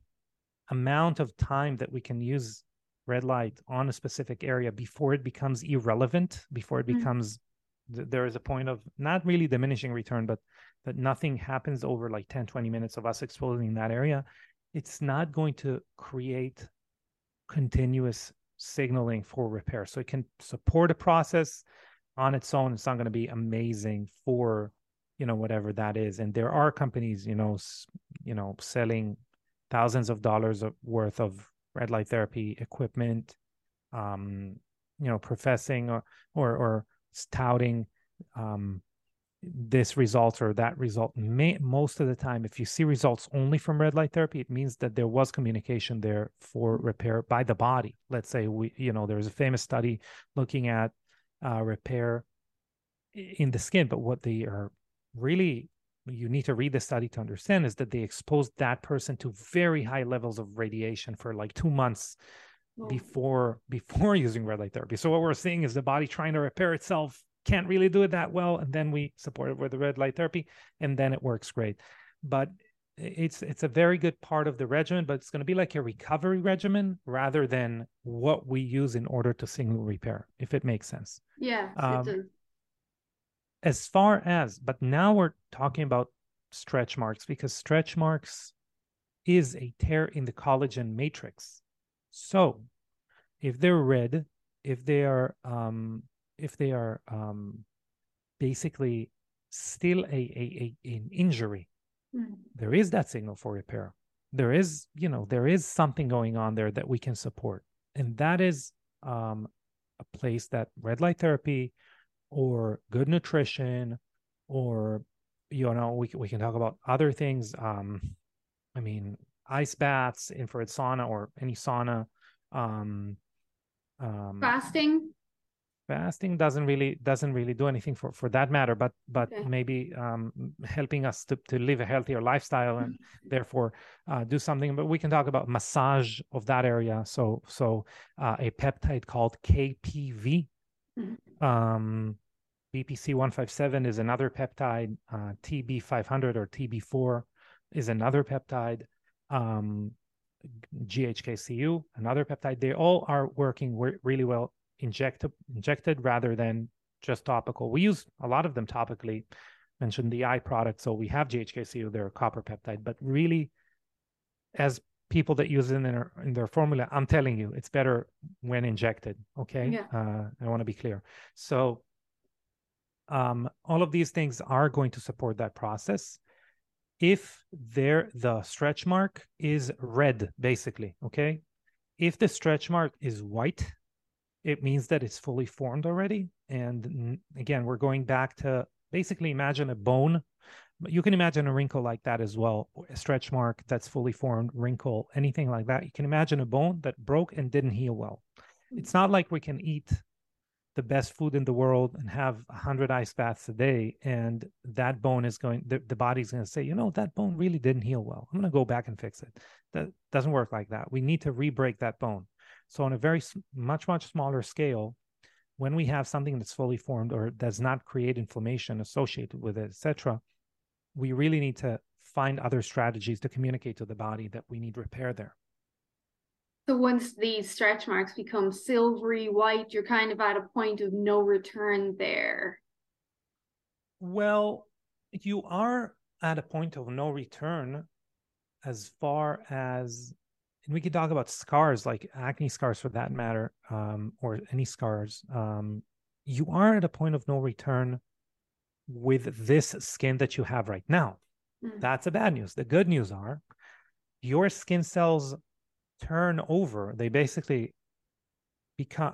amount of time that we can use red light on a specific area before it becomes irrelevant, before it becomes, there is a point of not really diminishing return, but that nothing happens over like 10, 20 minutes of us exposing that area, it's not going to create continuous signaling for repair. So it can support a process on its own. It's not going to be amazing for, you know, whatever that is. And there are companies, you know, selling thousands of dollars worth of red light therapy equipment, you know, professing or touting, this result or that result. Most of the time, if you see results only from red light therapy, it means that there was communication there for repair by the body. Let's say there was a famous study looking at repair in the skin, but what they are really, you need to read the study to understand, is that they exposed that person to very high levels of radiation for like 2 months before using red light therapy. So what we're seeing is the body trying to repair itself, can't really do it that well, and then we support it with the red light therapy, and then it works great. But it's a very good part of the regimen, but it's going to be like a recovery regimen rather than what we use in order to signal repair, if it makes sense. Yeah, it does. As far as, but now we're talking about stretch marks, because stretch marks is a tear in the collagen matrix. So if they're red, if they are basically still an injury, there is that signal for repair. There is something going on there that we can support. And that is a place that red light therapy or good nutrition, or, you know, we can talk about other things. I mean, ice baths, infrared sauna, or any sauna. Fasting doesn't really do anything for that matter, but okay, maybe helping us to live a healthier lifestyle and therefore do something. But we can talk about massage of that area. So a peptide called KPV, BPC-157 is another peptide. TB-500 or TB-4 is another peptide. GHK-Cu, another peptide. They all are working really well injected rather than just topical. We use a lot of them topically. Mentioned the eye product, so we have GHK-Cu, they're a copper peptide, but really, as people that use it in their formula, I'm telling you, it's better when injected, okay? Yeah. I want to be clear. So all of these things are going to support that process. If the stretch mark is red, basically, okay? If the stretch mark is white, it means that it's fully formed already. And again, we're going back to basically imagine a bone. You can imagine a wrinkle like that as well, a stretch mark that's fully formed, wrinkle, anything like that. You can imagine a bone that broke and didn't heal well. It's not like we can eat the best food in the world and have 100 ice baths a day, and that bone is going, the body's going to say, you know, that bone really didn't heal well. I'm going to go back and fix it. That doesn't work like that. We need to re-break that bone. So on a very much smaller scale, when we have something that's fully formed or does not create inflammation associated with it, etc., we really need to find other strategies to communicate to the body that we need repair there. So once these stretch marks become silvery white, you're kind of at a point of no return there. Well, you are at a point of no return as far as, and we could talk about scars, like acne scars for that matter, or any scars. You are at a point of no return with this skin that you have right now. Mm-hmm. That's the bad news. The good news are your skin cells turn over. They basically become,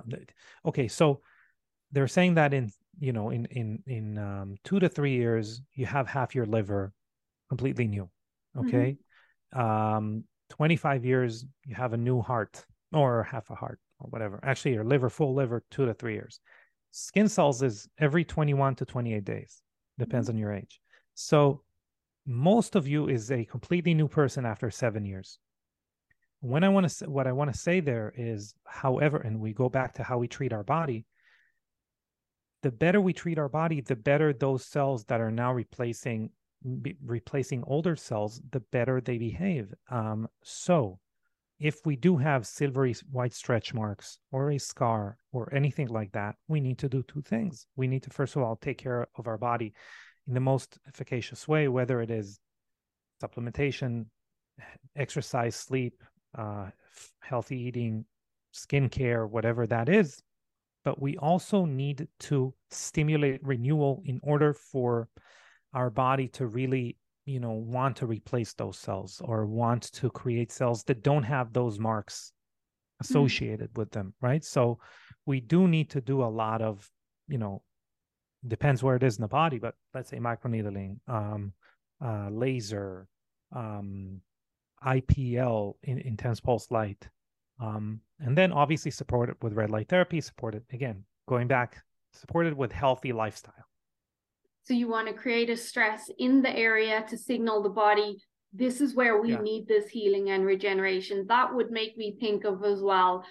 okay, so they're saying that in 2 to 3 years you have half your liver completely new, okay? Mm-hmm. 25 years you have a new heart or half a heart or whatever. Actually, your liver, full liver, 2 to 3 years. Skin cells is every 21 to 28 days, depends on your age. So most of you is a completely new person after 7 years. What I want to say there is, however, and we go back to how we treat our body, the better we treat our body, the better those cells that are now replacing older cells, the better they behave. So if we do have silvery white stretch marks or a scar or anything like that, we need to do two things. We need to, first of all, take care of our body in the most efficacious way, whether it is supplementation, exercise, sleep, healthy eating, skincare, whatever that is. But we also need to stimulate renewal in order for our body to really, you know, want to replace those cells or want to create cells that don't have those marks associated with them, right? So we do need to do a lot of, you know, depends where it is in the body, but let's say microneedling, laser, IPL, intense pulse light, and then obviously support it with red light therapy, support it, again, going back, support it with healthy lifestyle. So you want to create a stress in the area to signal the body, this is where we need this healing and regeneration. That would make me think of as well,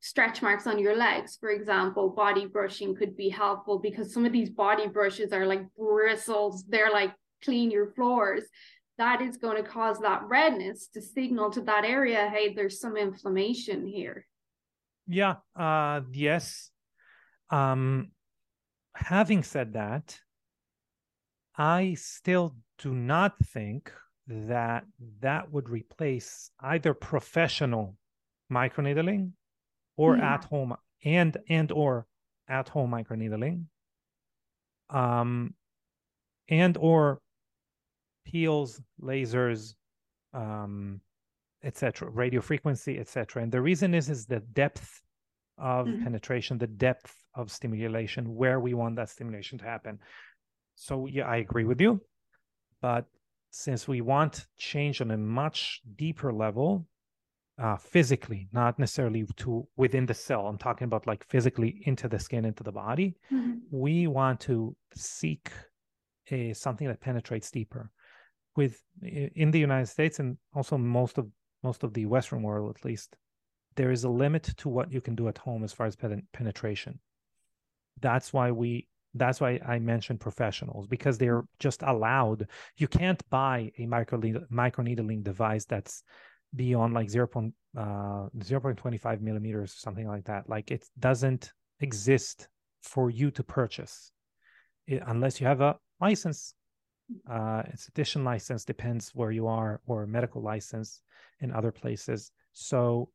stretch marks on your legs, for example. Body brushing could be helpful because some of these body brushes are like bristles. They're like, clean your floors. That is going to cause that redness to signal to that area, hey, there's some inflammation here. Yeah, yes. Having said that, I still do not think that that would replace either professional microneedling or at home and or at home microneedling, and or peels, lasers, etc., radio frequency, etc. And the reason is the depth of penetration, the depth of stimulation, where we want that stimulation to happen. So yeah, I agree with you. But since we want change on a much deeper level, physically, not necessarily to within the cell, I'm talking about like physically into the skin, into the body, we want to seek something that penetrates deeper. With in the United States and also most of the Western world, at least, there is a limit to what you can do at home as far as penetration. That's why I mentioned professionals, because they're just allowed. You can't buy a microneedling device that's beyond like 0.25 millimeters or something like that. Like, it doesn't exist for you to purchase unless you have a license. It's a dietitian license, depends where you are, or a medical license in other places. So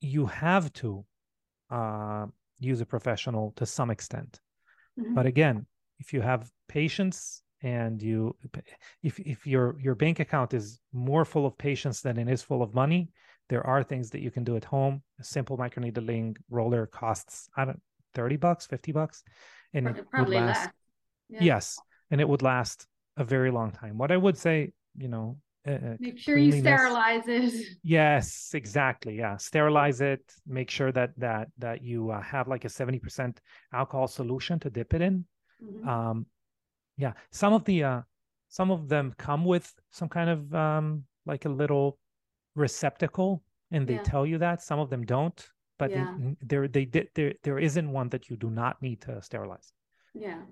you have to use a professional to some extent. But again, if you have patience and you, if your bank account is more full of patience than it is full of money, there are things that you can do at home. A simple microneedling roller costs, I don't, $30, $50, and probably it would last. Yeah. Yes, and it would last a very long time. What I would say, you know, make sure you sterilize it. Yes, exactly. Yeah. Sterilize it. Make sure that you have like a 70% alcohol solution to dip it in. Yeah. Some of them come with some kind of like a little receptacle, and they tell you that. Some of them don't, but there isn't one that you do not need to sterilize. Yeah.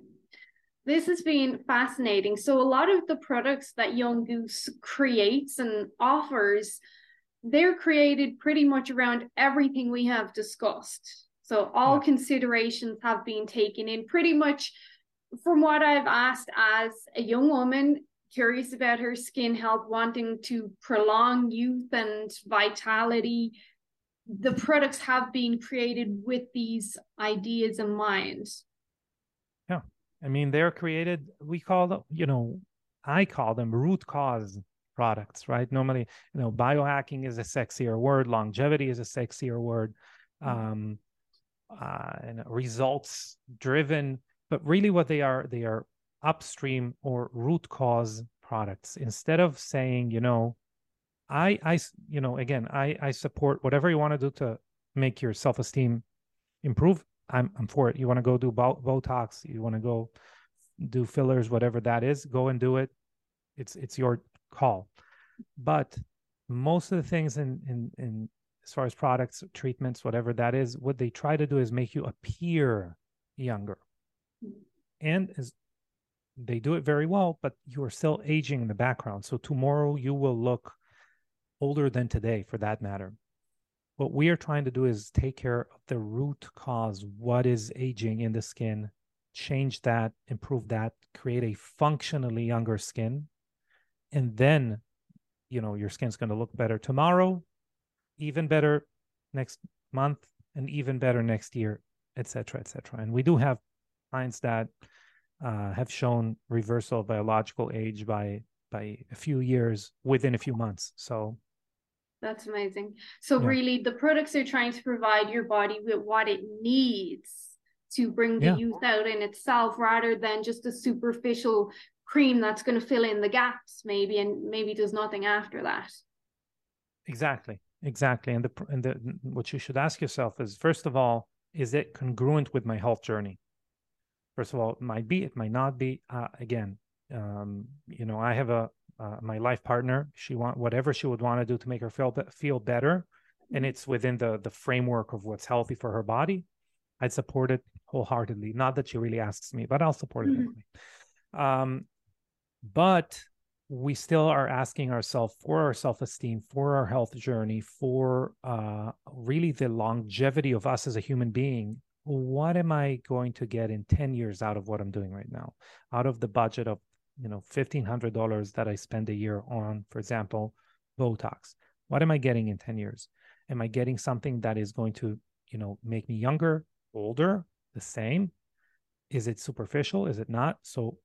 This has been fascinating. So a lot of the products that Young Goose creates and offers, they're created pretty much around everything we have discussed. So all considerations have been taken in pretty much from what I've asked as a young woman, curious about her skin health, wanting to prolong youth and vitality. The products have been created with these ideas in mind. I mean, they're created, we call them, you know, I call them root cause products, right? Normally, you know, biohacking is a sexier word. Longevity is a sexier word. And results driven, but really what they are upstream or root cause products. Instead of saying, you know, I support whatever you want to do to make your self-esteem improve. I'm for it. You want to go do Botox, you want to go do fillers, whatever that is, go and do it. It's your call. But most of the things in as far as products, treatments, whatever that is, what they try to do is make you appear younger. And as they do it very well, but you are still aging in the background. So tomorrow you will look older than today, for that matter. What we are trying to do is take care of the root cause. What is aging in the skin? Change that, improve that, create a functionally younger skin. And then, you know, your skin's going to look better tomorrow, even better next month, and even better next year, et cetera, et cetera. And we do have clients that have shown reversal of biological age by a few years within a few months. So that's amazing. So really the products are trying to provide your body with what it needs to bring the youth out in itself, rather than just a superficial cream that's going to fill in the gaps maybe, and maybe does nothing after that. Exactly. Exactly. And what you should ask yourself is, first of all, is it congruent with my health journey? First of all, it might be, it might not be. You know, I have my life partner, she want whatever she would want to do to make her feel better, and it's within the framework of what's healthy for her body. I'd support it wholeheartedly. Not that she really asks me, but I'll support it anyway. But we still are asking ourselves for our self-esteem, for our health journey, for really the longevity of us as a human being. What am I going to get in 10 years out of what I'm doing right now, out of the budget of, you know, $1,500 that I spend a year on, for example, Botox? What am I getting in 10 years? Am I getting something that is going to, you know, make me younger, older, the same? Is it superficial? Is it not? So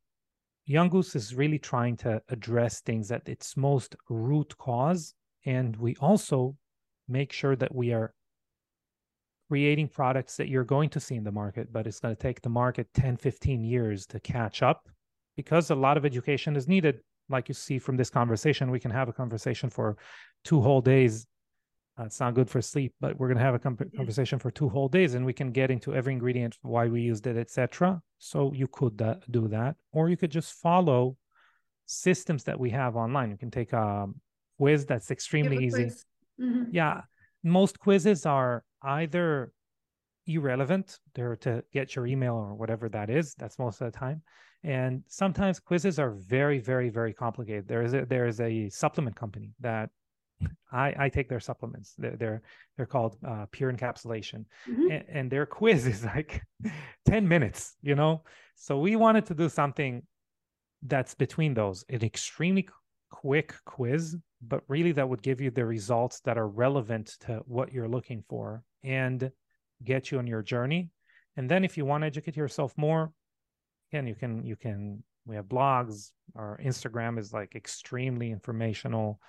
Young Goose is really trying to address things at its most root cause. And we also make sure that we are creating products that you're going to see in the market, but it's going to take the market 10, 15 years to catch up because a lot of education is needed. Like you see from this conversation, we can have a conversation for 2 whole days. It's not good for sleep, but we're going to have a conversation for 2 whole days, and we can get into every ingredient, why we used it, etc. So you could do that, or you could just follow systems that we have online. You can take a quiz that's extremely easy. Mm-hmm. Yeah. Most quizzes are either irrelevant, they're to get your email or whatever that is. That's most of the time. And sometimes quizzes are very, very, very complicated. There is a supplement company that I take their supplements. They're called Pure Encapsulation, mm-hmm. and their quiz is like 10 minutes, you know? So we wanted to do something that's between those, an extremely quick quiz, but really that would give you the results that are relevant to what you're looking for and get you on your journey. And then if you want to educate yourself more, again, you can, we have blogs. Our Instagram is like extremely informational.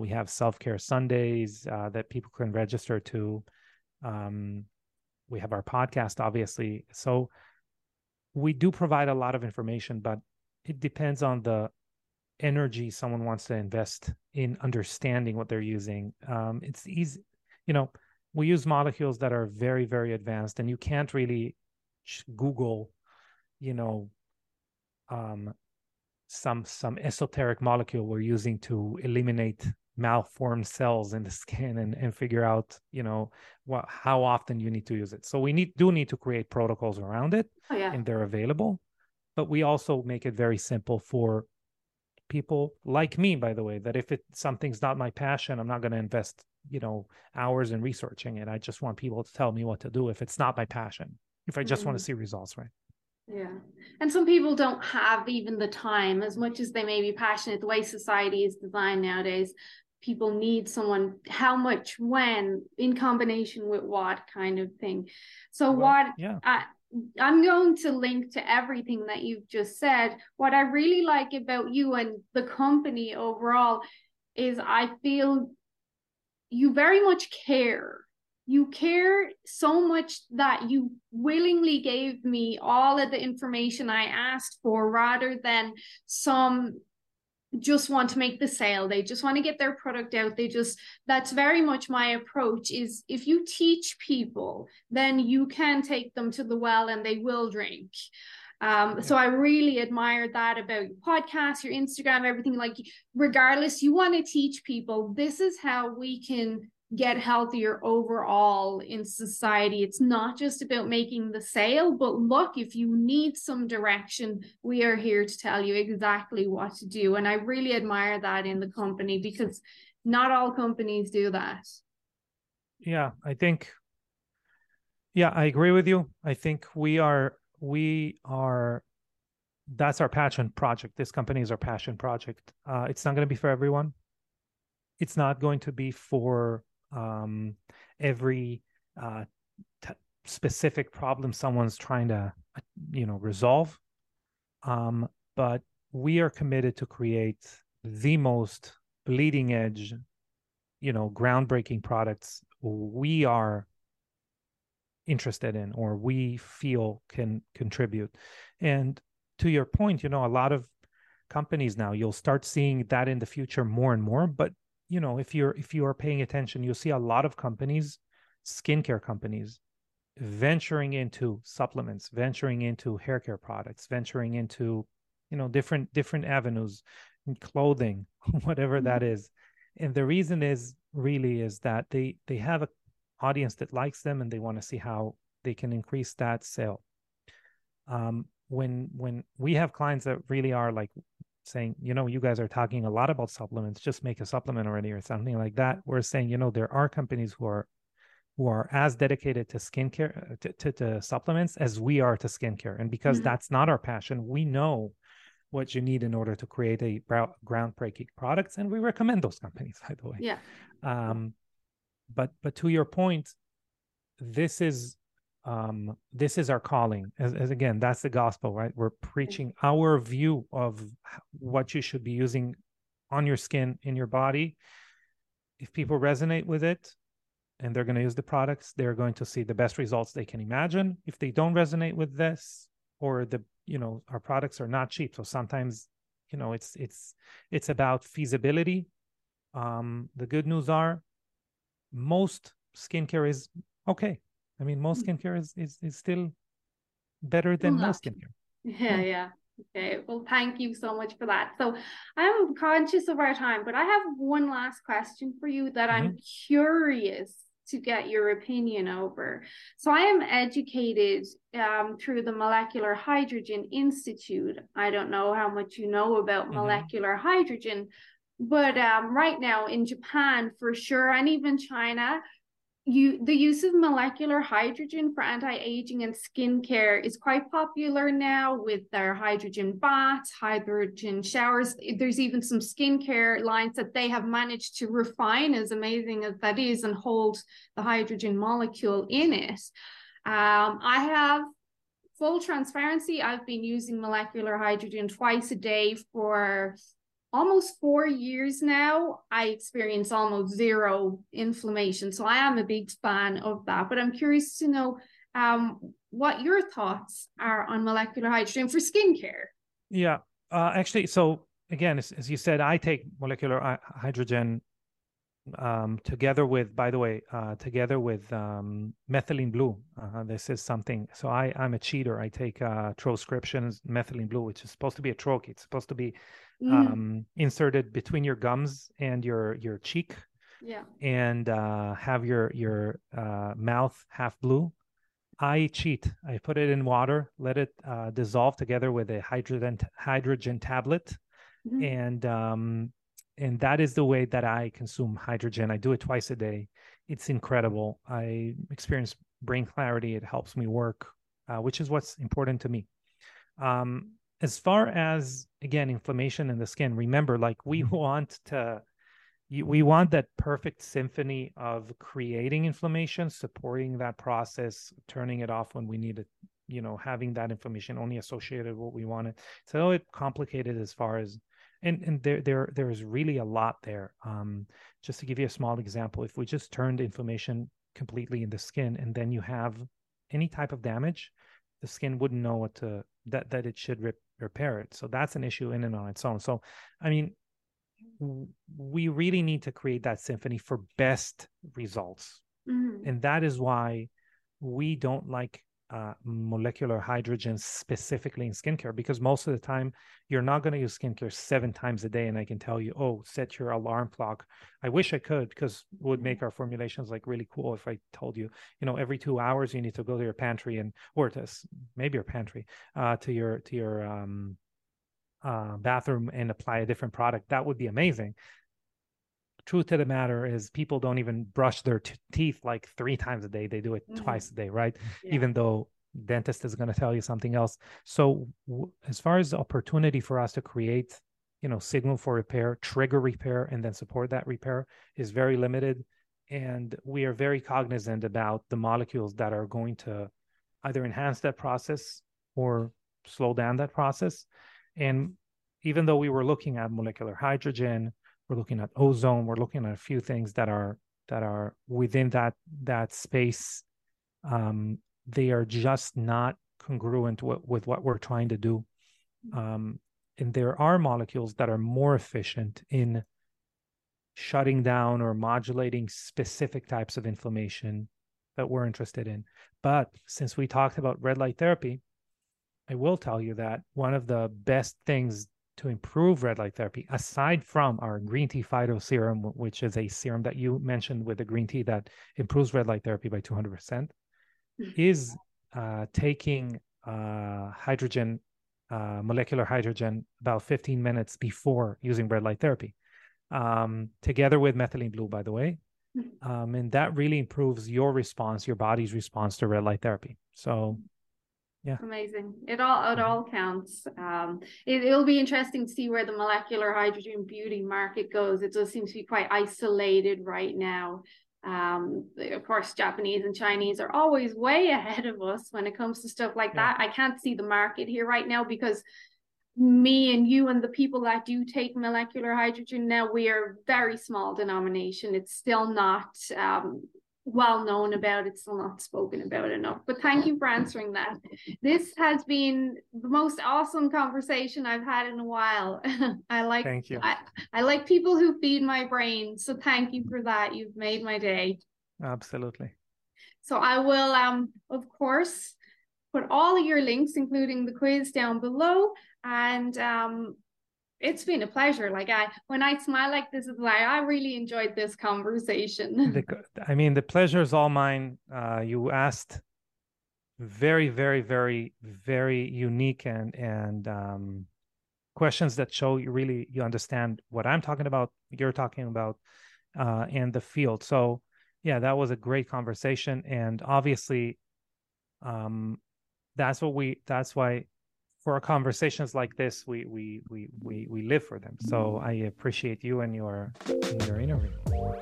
We have self-care Sundays that people can register to. We have our podcast, obviously. So we do provide a lot of information, but it depends on the energy someone wants to invest in understanding what they're using. It's easy. You know, we use molecules that are very, very advanced, and you can't really Google, you know, some esoteric molecule we're using to eliminate malformed cells in the skin and figure out, you know, how often you need to use it. So we need to create protocols around it, and they're available. But we also make it very simple for people like me, by the way, that if something's not my passion, I'm not going to invest, you know, hours in researching it. I just want people to tell me what to do if it's not my passion, if I just want to see results, right? Yeah. And some people don't have even the time, as much as they may be passionate, the way society is designed nowadays, people need someone, how much, when, in combination with what kind of thing. So I'm going to link to everything that you've just said. What I really like about you and the company overall is I feel you very much care. You care so much that you willingly gave me all of the information I asked for, rather than some just want to make the sale. They just want to get their product out. That's very much my approach is, if you teach people, then you can take them to the well and they will drink. So I really admire that about your podcast, your Instagram, everything. Like, regardless, you want to teach people, this is how we can get healthier overall in society. It's not just about making the sale, but look, if you need some direction, we are here to tell you exactly what to do. And I really admire that in the company, because not all companies do that. Yeah, I agree with you. I think that's our passion project. This company is our passion project. It's not going to be for everyone. It's not going to be for every specific problem someone's trying to, you know, resolve. But we are committed to create the most bleeding edge, you know, groundbreaking products we are interested in or we feel can contribute. And to your point, you know, a lot of companies now, you'll start seeing that in the future more and more, but you know, if you are paying attention, you'll see a lot of companies, skincare companies, venturing into supplements, venturing into hair care products, venturing into, you know, different avenues, in clothing, whatever that is. And the reason is that they have an audience that likes them and they want to see how they can increase that sale. When we have clients that really are like, saying, you know, you guys are talking a lot about supplements, just make a supplement already or something like that. We're saying, you know, there are companies who are as dedicated to skincare, to supplements as we are to skincare. And because that's not our passion, we know what you need in order to create a groundbreaking products. And we recommend those companies, by the way. Yeah. But to your point, this is our calling. As again, that's the gospel, right? We're preaching our view of what you should be using on your skin, in your body. If people resonate with it, and they're going to use the products, they're going to see the best results they can imagine. If they don't resonate with this, or the, you know, our products are not cheap. So sometimes, you know, it's about feasibility. The good news are most skincare is okay. I mean, most skincare is still better than no skincare. Yeah, yeah. Okay, well, thank you so much for that. So I'm conscious of our time, but I have one last question for you that I'm curious to get your opinion over. So I am educated through the Molecular Hydrogen Institute. I don't know how much you know about molecular hydrogen, but right now in Japan, for sure, and even China, the use of molecular hydrogen for anti-aging and skincare is quite popular now with their hydrogen baths, hydrogen showers. There's even some skincare lines that they have managed to refine, as amazing as that is, and hold the hydrogen molecule in it. I have full transparency. I've been using molecular hydrogen twice a day for almost 4 years now. I experience almost zero inflammation. So I am a big fan of that, but I'm curious to know what your thoughts are on molecular hydrogen for skincare. Yeah, actually, so again, as you said, I take molecular hydrogen together with, by the way, together with methylene blue. This is something, so I'm a cheater. I take troscriptions, methylene blue, which is supposed to be a troche. It's supposed to be inserted between your gums and your cheek, and have your mouth half blue. I cheat. I put it in water, let it dissolve together with a hydrogen tablet, and that is the way that I consume hydrogen. I do it twice a day. It's incredible. I experience brain clarity. It helps me work, which is what's important to me. As far as, again, inflammation in the skin, remember, like, we want that perfect symphony of creating inflammation, supporting that process, turning it off when we need it, you know, having that inflammation only associated with what we wanted. So it's complicated as far as, and there is really a lot there. Just to give you a small example, if we just turned inflammation completely in the skin, and then you have any type of damage, the skin wouldn't know what to, that it should repair it. So that's an issue in and on its own. So, I mean, we really need to create that symphony for best results. And that is why we don't like molecular hydrogen specifically in skincare, because most of the time you're not going to use skincare 7 times a day. And I can tell you, oh, set your alarm clock. I wish I could, because it would make our formulations like really cool if I told you, you know, every 2 hours you need to go to your pantry and, or to maybe your pantry, to your bathroom and apply a different product. That would be amazing. Truth of the matter is, people don't even brush their teeth like 3 times a day. They do it twice a day, right? Yeah. Even though dentist is going to tell you something else. So as far as the opportunity for us to create, you know, signal for repair, trigger repair, and then support that repair is very limited. And we are very cognizant about the molecules that are going to either enhance that process or slow down that process. And even though we were looking at molecular hydrogen, we're looking at ozone, we're looking at a few things that are within that space. They are just not congruent with what we're trying to do. And there are molecules that are more efficient in shutting down or modulating specific types of inflammation that we're interested in. But since we talked about red light therapy, I will tell you that one of the best things to improve red light therapy, aside from our green tea phyto serum, which is a serum that you mentioned with the green tea that improves red light therapy by 200%, is taking molecular hydrogen about 15 minutes before using red light therapy, together with methylene blue, by the way. And that really improves your response, your body's response to red light therapy. So yeah. Amazing. It all counts. It'll be interesting to see where the molecular hydrogen beauty market goes. It does seem to be quite isolated right now. Of course, Japanese and Chinese are always way ahead of us when it comes to stuff like that. I can't see the market here right now, because me and you and the people that do take molecular hydrogen now, we are very small denomination. It's still not well known about, it's still not spoken about enough. But thank you for answering that. This has been the most awesome conversation I've had in a while. Thank you. I like people who feed my brain. So thank you for that. You've made my day. Absolutely. So I will, of course, put all of your links, including the quiz, down below. And it's been a pleasure. Like when I smile like this, it's like, I really enjoyed this conversation. I mean, the pleasure is all mine. You asked very, very, very, very unique and questions that show you really, you understand what I'm talking about, you're talking about, and the field. So yeah, that was a great conversation. And obviously, that's why for our conversations like this, we live for them. So I appreciate you and your interview.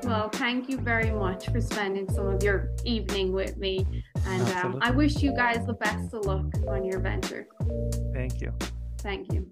Well, thank you very much for spending some of your evening with me. And I wish you guys the best of luck on your venture. Thank you. Thank you.